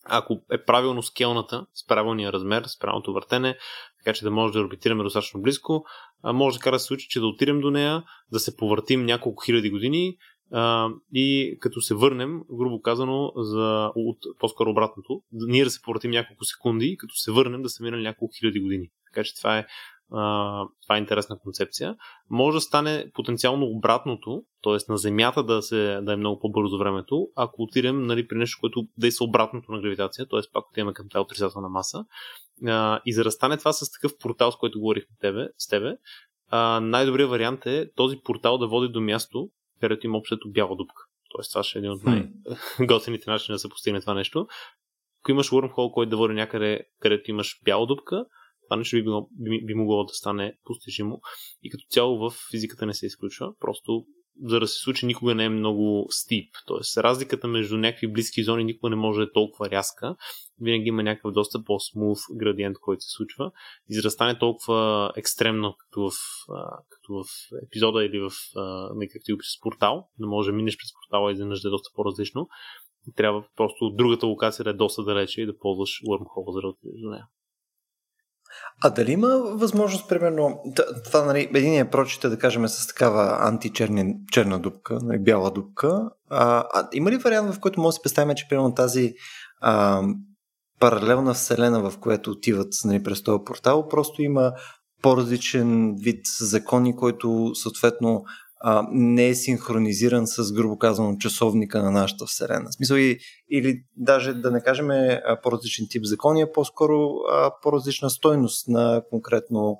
ако е правилно скелната, с правилния размер, с правилното въртене, така че да може да орбитираме достатъчно близко, може така да се случи, че да отидем до нея, да се повъртим няколко хиляди години и като се върнем, грубо казано, по-скоро обратното, ние да се повъртим няколко секунди и като се върнем да са минали няколко хиляди години. Така че това е интересна концепция. Може да стане потенциално обратното, т.е. на Земята да е много по-бързо времето, ако отидем, нали, при нещо, което да е обратното на гравитация, т.е. пак отиваме към тази отрицателна маса. И за да стане това с такъв портал, с който говорихме с тебе, най-добрият вариант е този портал да води до място, където има общото бяла дупка. Т.е. това ще е един от най-готените начини да се постигне това нещо. Ако имаш wormhole, който да води някъде, където имаш бяла дупка, това нещо би могло да стане постижимо и като цяло в физиката не се изключва, просто за да се случи никога не е много стип, т.е. разликата между някакви близки зони никога не може да е толкова рязка, винаги има някакъв доста по-смув градиент, който се случва и за да стане толкова екстремно, като в епизода или в някакъв портал, да може да минеш през портала и да е доста по-различно, трябва просто другата локация да е доста далече и да ползваш wormhole, за да отидеш до нея. А дали има възможност, примерно, това, нали, единия прочит е, да кажем, с такава античерна дупка, нали, бяла дупка, има ли вариант, в който може да си представим, че примерно тази паралелна вселена, в която отиват, нали, през този портал, просто има по-различен вид закони, който съответно не е синхронизиран с, грубо казано, часовника на нашата вселена. В смисъл или даже да не кажем по-различен тип закони, а по-скоро по-различна стойност на конкретно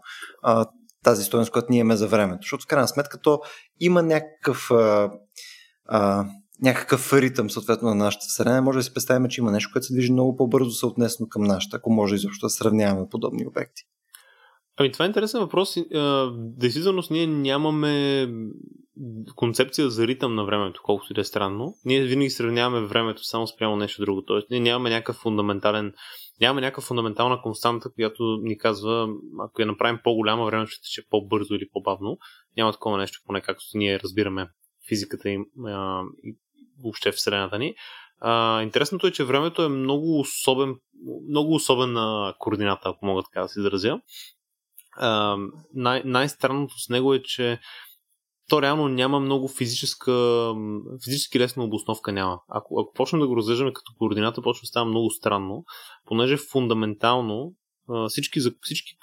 тази стойност, която ние имаме за времето. Защото в крайна сметка то има някакъв ритъм съответно на нашата вселена. Може да си представим, че има нещо, което се движи много по-бързо съотнесно към нашата, ако може изобщо да сравняваме подобни обекти. Ами това е интересен въпрос. Действително ние нямаме концепция за ритъм на времето, колкото и да е странно. Ние винаги сравняваме времето само спрямо нещо друго. Тоест ние нямаме някаква фундаментална константа, която ни казва, ако я направим по-голяма, времето ще тече по-бързо или по-бавно. Няма такова нещо, поне както ние разбираме физиката и въобще вселената ни. Интересното е, че времето е много особена координата, ако мога така да се изразя. Най-странното с него е, че то реално няма много физически лесна обосновка няма. Ако почнем да го разглеждаме като координата, почва да става много странно, понеже фундаментално всички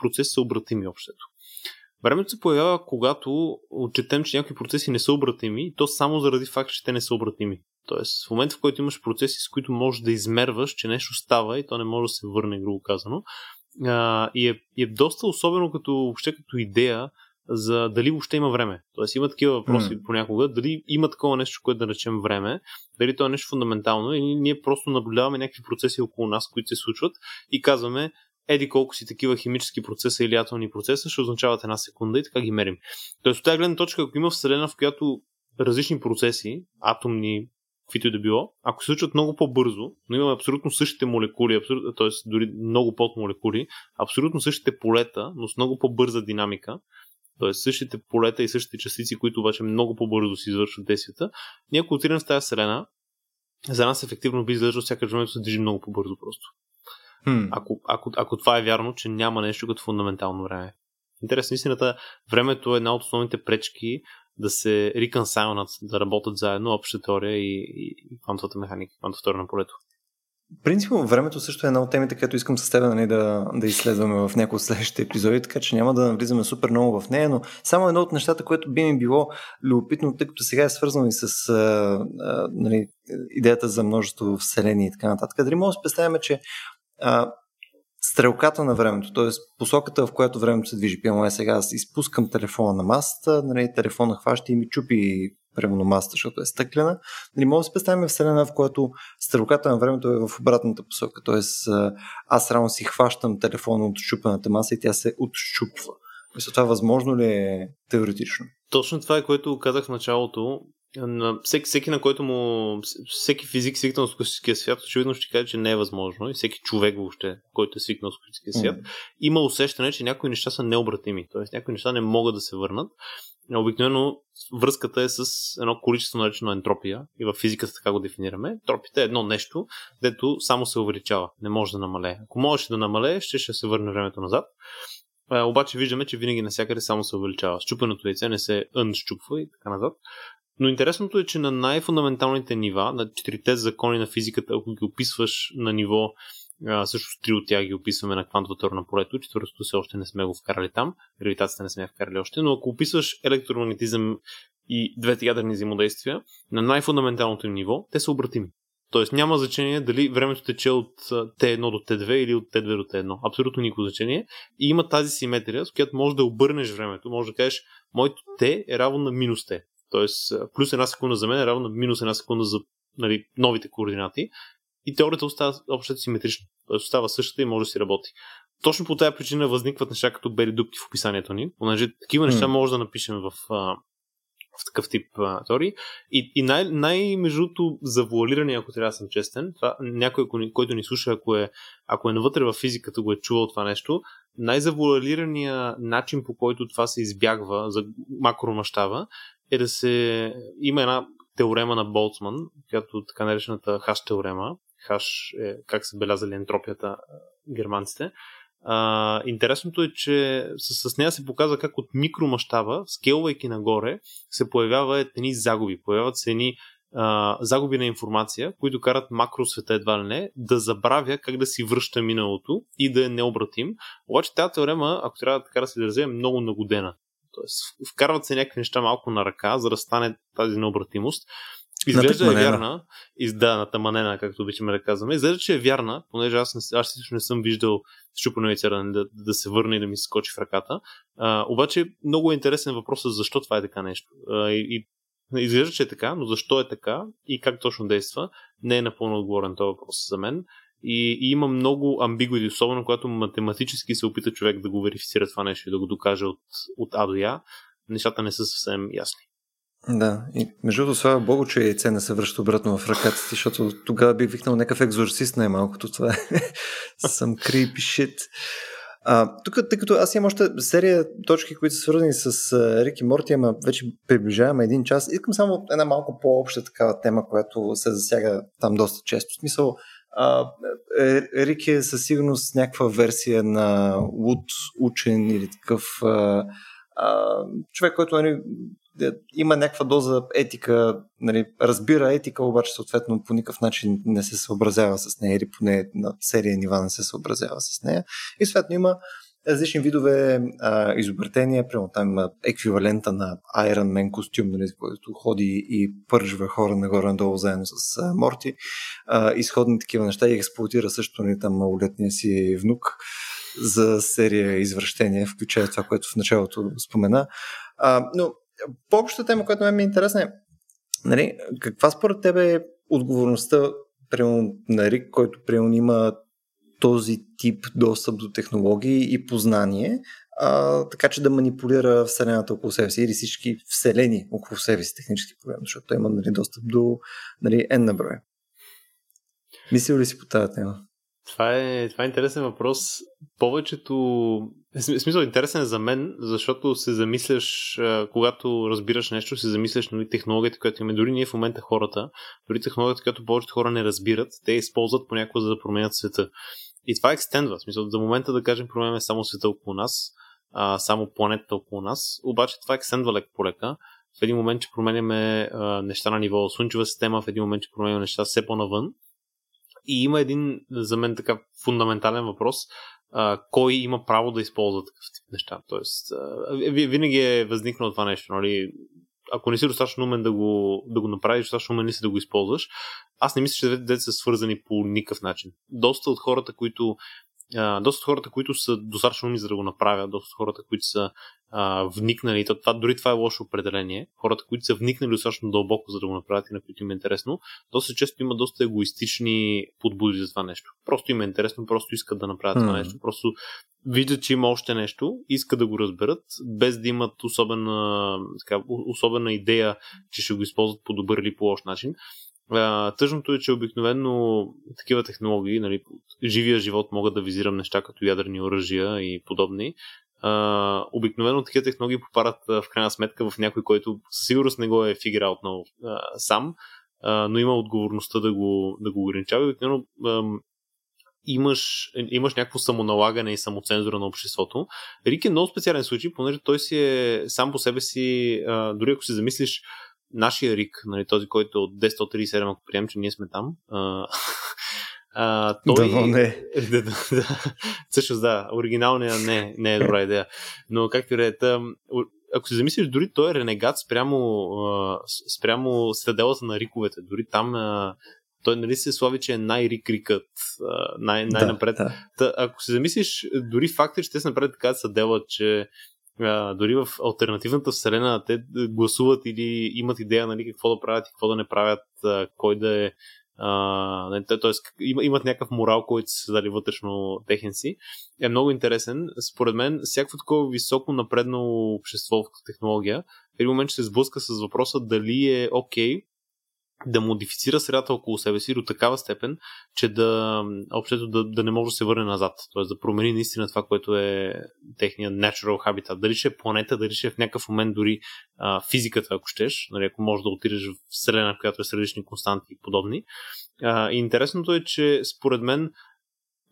процеси са обратими общото. Времето се появява, когато отчетем, че някои процеси не са обратими, и то само заради факт, че те не са обратими. Тоест, в момента, в който имаш процеси, с които можеш да измерваш, че нещо става и то не може да се върне, грубо казано, и е доста особено като идея за дали въобще има време. Тоест има такива въпроси понякога, дали има такова нещо, което да речем време, дали то е нещо фундаментално и ние просто наблюдаваме някакви процеси около нас, които се случват и казваме еди колко си такива химически процеса или атомни процеса ще означават една секунда и така ги мерим. Тоест от тази гледна точка, ако има вселена, в която различни процеси, атомни, каквито и да било, ако се случват много по-бързо, но имаме абсолютно същите молекули, т.е. дори много подмолекули, абсолютно същите полета, но с много по-бърза динамика, т.е. същите полета и същите частици, които обаче много по-бързо си извършват действията, ние ако отидем в тази вселена, за нас ефективно би изглеждало всяка времето се движи много по-бързо просто. Ако това е вярно, че няма нещо като фундаментално време. Интересно, истината, времето е една от основните пречки да се реконсайлнат, да работят заедно обща теория и квантовата механика, квантовата теория на полето. Принципно времето също е една от темите, където искам с теб, нали, да изследваме в някои от следващите епизоди, така че няма да навлизаме супер много в нея, но само едно от нещата, което би ми било любопитно, тъй като сега е свързано и с нали, идеята за множество вселени и така нататък. Дали мога да се представяме, че стрелката на времето, т.е. посоката, в която времето се движи. Пълно е сега, аз изпускам телефона на масата, нали, телефона хваща и ми чупи примерно масата, защото е стъклена. Нали, може да се представим вселена, в която стрелката на времето е в обратната посока. Тоест, аз рано си хващам телефона от щупената маса и тя се отщупва. Мисля, това възможно ли е теоретично? Точно това е, което казах в началото. Всеки физик, свикнал с класическия свят, очевидно ще каже, че не е възможно, и всеки човек въобще, който е свикнал с класическия свят, има усещане, че някои неща са необратими, т.е. някои неща не могат да се върнат. Обикновено връзката е с едно количество наречено ентропия, и в физиката така го дефинираме. Ентропията е едно нещо, дето само се увеличава, не може да намалее. Ако можеше да намалее, ще се върне времето назад. Обаче виждаме, че винаги навсякъде само се увеличава. Счупеното яйце не се щупва и така назад. Но интересното е, че на най-фундаменталните нива, на четирите закони на физиката, ако ги описваш на ниво, също три от тях ги описваме на квантовото теория на полето, четвъртото все още не сме го вкарали там, гравитацията не сме я вкарали още, но ако описваш електромагнетизъм и двете ядрени взаимодействия, на най-фундаменталното им ниво, те са обратими. Тоест няма значение дали времето тече от T1 до T2 или от T2 до T1. Абсолютно никакво значение. И има тази симетрия, с която можеш да обърнеш времето, можеш да кажеш, моето T е равно на минус T. Тоест, плюс една секунда за мен е равна минус една секунда за, нали, новите координати, и теорията остава общото симетрична. Тоест, остава същата и може да си работи. Точно по тази причина възникват неща като бели дупки в описанието ни. Понеже такива неща може да напишем в такъв тип теории. И най-междуто завуалиране, ако трябва да съм честен, това, някой, който ни слуша, ако е навътре в физиката, го е чувал това нещо, най-завуалираният начин, по който това се избягва за макромащаба, е да се... Има една теорема на Болцман, която така наречената хаш теорема. Хаш е как са белязали ентропията германците. Интересното е, че с нея се показва как от микромащаба, скелвайки нагоре, се появяват едни загуби. Появяват се едни загуби на информация, които карат макросвета едва ли не да забравя как да си връща миналото и да е необратим. Обаче тази теорема, ако трябва така да се изразя, е много нагодена. Тоест, вкарват се някакви неща малко на ръка, за да стане тази необратимост. Изглежда е вярна. Да, натаманена, както обичаме да казваме. Изглежда, че е вярна, понеже аз също не съм виждал щупено яйце да се върне и да ми се скочи в ръката. Обаче много е интересен въпросът защо това е така нещо. Изглежда, че е така, но защо е така и как точно действа, не е напълно отговорен този въпрос за мен. И има много амбигуити, особено когато математически се опита човек да го верифицира това нещо и да го докаже от А до Я, нещата не са съвсем ясни. Да, и между другото, слава Богу, че яйце не се връща обратно в ръката ти, защото тогава бих викнал някакъв екзорсист най-малкото, това е some creepy shit. Тук, тъй като аз имам още серия точки, които са свързани с Рик и Морти, ама вече приближаваме един час, искам само една малко по-обща такава тема, която се засяга там доста често. В смисъл, Рик е със сигурност някаква версия на луд учен или такъв човек, който, нали, има някаква доза етика, нали, разбира етика, обаче съответно по никакъв начин не се съобразява с нея или поне на серия нива не се съобразява с нея. И съответно има различни видове изобретения, прямо там има еквивалента на Iron Man костюм, нали, който ходи и пържва хора нагоре-надолу заедно с Морти, изходни такива неща, и експлоатира също, нали, там малолетния си внук за серия извращения, включая това, което в началото спомена. Но по-общата тема, която ми е интересна е, нали, каква според тебе е отговорността на Рик, който има този тип достъп до технологии и познание, така че да манипулира вселената около себе си или всички вселени около себе си технически проблем, защото има, нали, достъп до, нали, N на броя. Мислил ли си по тази тема? Това е интересен въпрос. Смисъл, интересен е за мен, защото се замисляш, когато разбираш нещо, се замисляш на технологията, която имаме. Дори ние в момента хората, дори технологията, която повечето хора не разбират, те използват понякога, за да променят света. И това екстендва. Смисъл, за момента, да кажем, променяме само света около нас, само планетата около нас, обаче това екстендва лек по лека. В един момент, че променяме неща на ниво слънчева система, в един момент, че променяме неща все по-навън. И има един, за мен, така фундаментален въпрос, кой има право да използва такъв тип неща. Тоест, винаги е възникнало това нещо, нали? Ако не си достатъчно умен да го направиш, достатъчно умен ли си да го използваш, аз не мисля, че двете са свързани по никакъв начин. Доста от хората, които са достатъчно умни, за да го направят, доста от хората, които са вникнали, то това, дори това е лошо определение, хората, които са вникнали достатъчно дълбоко, за да го направят и на които им е интересно, доста често има доста егоистични подбуди за това нещо. Просто им е интересно, просто искат да направят това нещо, просто виждат, че има още нещо, искат да го разберат, без да имат особена идея, че ще го използват по добър или по лош начин. Тъжното е, че обикновено такива технологии, нали, живия живот, могат да визирам неща като ядрени оръжия и подобни. Обикновено такива технологии попадат в крайна сметка в някой, който със сигурност не го е фигура отново сам, но има отговорността да го ограничава. Обикновено имаш някакво самоналагане и самоцензура на обществото. Рик е много специален случай, понеже той си е сам по себе си, дори ако си замислиш нашия Рик, нали, този, който е от 1037, ако приемем, че ние сме там, той... Дано не. Също да, оригиналния не е добра идея. Но както и да е, ако си замислиш, дори той е ренегат спрямо следелата на Риковете. Дори там той, нали, се слави, че е най-рик-рикът, най-напред. Да. Та, ако си замислиш, дори факта, че те са напред така да се делат, че дори в алтернативната вселена те гласуват или имат идея, нали, какво да правят и какво да не правят, кой да е. Т.е. имат някакъв морал, който са дали вътрешно техен си, е много интересен. Според мен, всяко такова високо напреднало общество в технология в един момент ще се сблъска с въпроса дали е окей да модифицира средата около себе си до такава степен, че да не може да се върне назад. Т.е. да промени наистина това, което е техния natural habitat. Дали ще е планета, дали ще е в някакъв момент дори физиката, ако щеш. Нали, ако можеш да отидеш в вселена, в която е средични константи и подобни. И интересното е, че според мен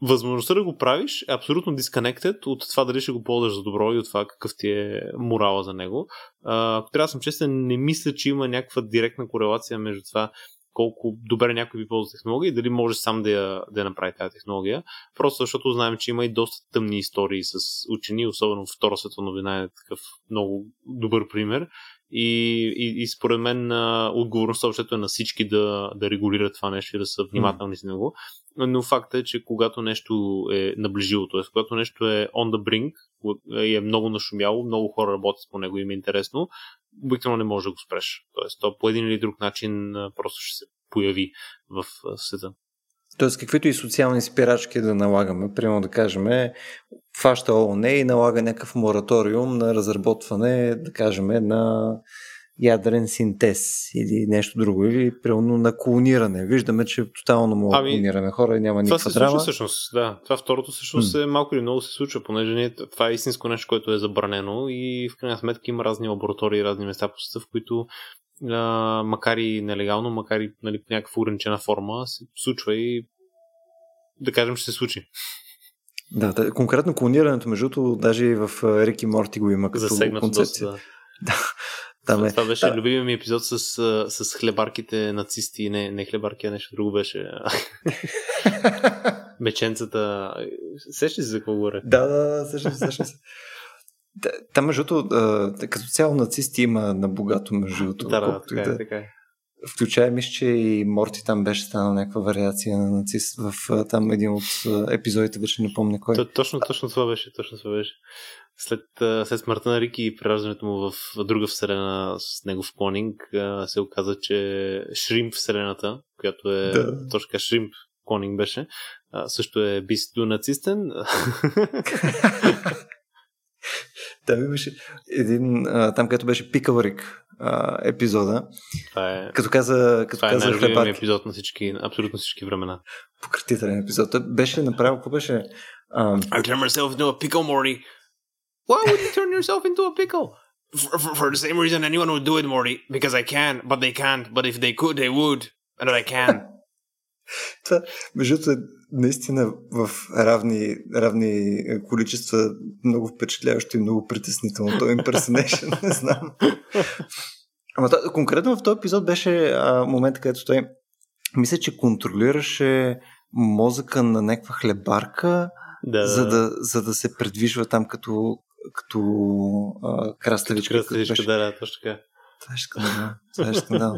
възможността да го правиш е абсолютно disconnected от това дали ще го ползваш за добро и от това какъв ти е морала за него. Ако трябва да съм честен, не мисля, че има някаква директна корелация между това колко добре някой би ползва технология и дали може сам да я направи тази технология. Просто защото знаем, че има и доста тъмни истории с учени, особено Втора световна война е такъв много добър пример. И според мен отговорността общото е на всички да регулират това нещо и да са внимателни с него. Но факт е, че когато нещо е наближило, т.е. когато нещо е on the brink и е много нашумяло, много хора работят по него и им е интересно, обикновено не може да го спреш. Т.е. то по един или друг начин просто ще се появи в света. Т.е. каквито и социални спирачки да налагаме, примерно да кажем, фаща ООН и налага някакъв мораториум на разработване, да кажем, на ядрен синтез или нещо друго, или примерно на клониране. Виждаме, че тотално му клонираме хора и няма никаква драма. Това се случва всъщност, да. Това второто всъщност е малко или много се случва, понеже това е истинско нещо, което е забранено и в крайна сметка има разни лаборатории, разни места по света, в които макар и нелегално, макар и, нали, някаква ограничена форма, се случва и да кажем, ще се случи. Да, конкретно клонирането, между даже и в Рик и Морти го има като концепция. Доста, да. Това беше любимия ми епизод с хлебарките нацисти, не хлебарки, а нещо друго беше. Меченцата. Сеща си за какво говоря? Да, сеща си. Там, между другото, като цяло нацисти има на богато, между другото. Да, така е. Включая, мисля, че и Морти там беше станал някаква вариация на нацист в там един от епизодите, вече не помня кой. Точно това беше. След смъртта на Рики и прераждането му в друга вселена с негов клонинг, се оказа, че Шримп вселената, която е точно така Шримп клонинг беше, също е бисидонацистен. Там имаше един, там където беше Пикъл Рик епизода. Това е най-любим епизод на всички, абсолютно всички времена. Пократителен епизод. Беше направил, какво беше? I turn myself into a pickle, Morty. Why would you turn yourself into a pickle? For the same reason anyone would do it, Morty. Because I can, but they can't. But if they could, they would. And I can. Това, между другото, наистина в равни количества много впечатляващо и много притеснително. Той impersonation, не знам. Ама конкретно в този епизод беше момент, където той мисля, че контролираше мозъка на някаква хлебарка, за да се предвижва там като краставичка. Да, точно така. Това е скандал.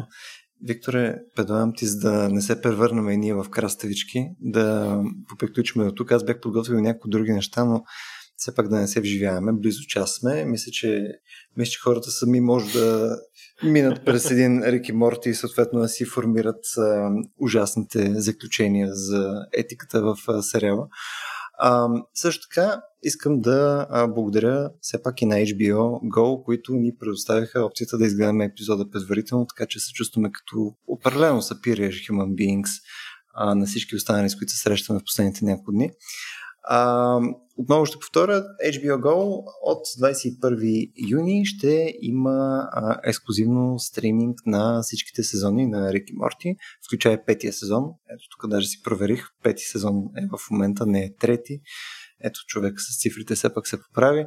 Викторе, предлагам ти, за да не се превърнем и ние в краставички, да поприключим до тук. Аз бях подготвил някои други неща, но все пак да не се вживяваме, близо час сме. Мисля, че хората сами може да минат през един Рик и Морти и съответно да си формират ужасните заключения за етиката в сериала. Също така искам да благодаря все пак и на HBO GO, които ни предоставиха опцията да изгледаме епизода предварително, така че се чувстваме като определено superior human beings на всички останали, с които се срещаме в последните няколко дни. Отново ще повторя, HBO GO от 21 юни ще има ексклюзивно стриминг на всичките сезони на Рик и Морти, включая петия сезон. Ето тук даже си проверих, пети сезон е в момента, не е трети. Ето човек с цифрите все пак се поправи.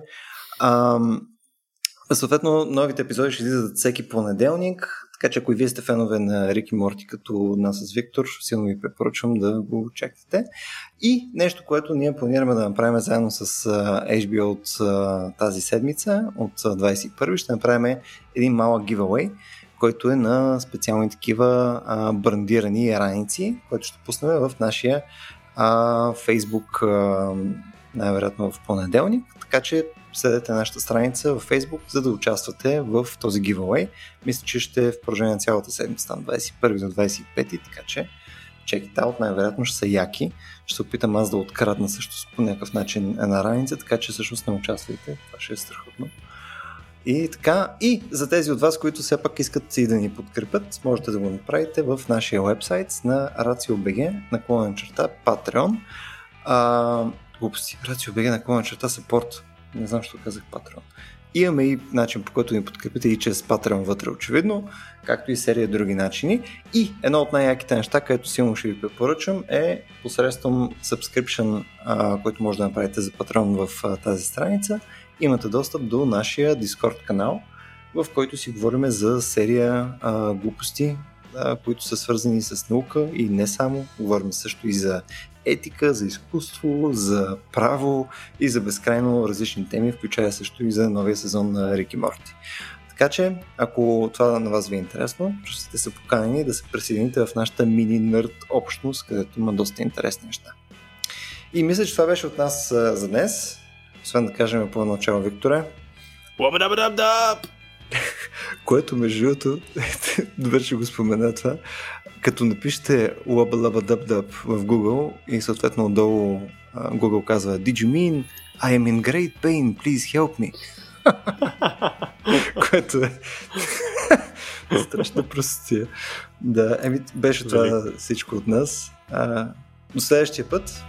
Съответно, новите епизоди ще излизат всеки понеделник, така че ако и вие сте фенове на Рик и Морти като нас с Виктор, силно ви препоръчвам да го чекнете. И нещо, което ние планираме да направим заедно с HBO от тази седмица, от 21-ви, ще направим един малък giveaway, който е на специални такива брандирани раници, който ще пуснем в нашия Facebook, най-вероятно в понеделник, така че следете нашата страница в Facebook, за да участвате в този giveaway. Мисля, че ще е в продължение на цялата седмица, на 21 до 25, така че check it out, най-вероятно ще са яки. Ще се опитам аз да открадна също по някакъв начин една раница, така че всъщност не участвайте, това ще е страхотно. И така, и за тези от вас, които все пак искат и да ни подкрепят, можете да го направите в нашия вебсайт на РациоBG, / Patreon. Глупости, РациоBG, / Support. Не знам, що казах Patreon. Имаме и начин, по който ни подкрепите, и чрез Patreon вътре, очевидно, както и серия други начини. И едно от най-яките неща, което силно ще ви препоръчам, е посредством subscription, който може да направите за Patreon в тази страница. Имате достъп до нашия Discord канал, в който си говорим за серия глупости, които са свързани с наука и не само. Говорим също и за етика, за изкуство, за право и за безкрайно различни теми, включая също и за новия сезон на Рик и Морти. Така че, ако това на вас ви е интересно, сте се поканени да се присъедините в нашата мини-нърд общност, където има доста интересни неща. И мисля, че това беше от нас за днес. Освен да кажем по едно чао, Викторе. Което между другото, добре, че го спомена това, като напишете лаба-лаба-дъп-дъп в Google и съответно отдолу Google казва Did you mean I am in great pain, please help me? Което е страшна простотия. Да, беше това всичко от нас. До следващия път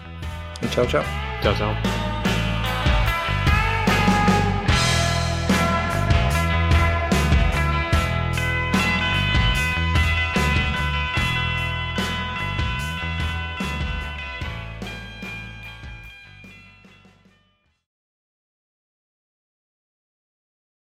и чао-чао. Чао-чао.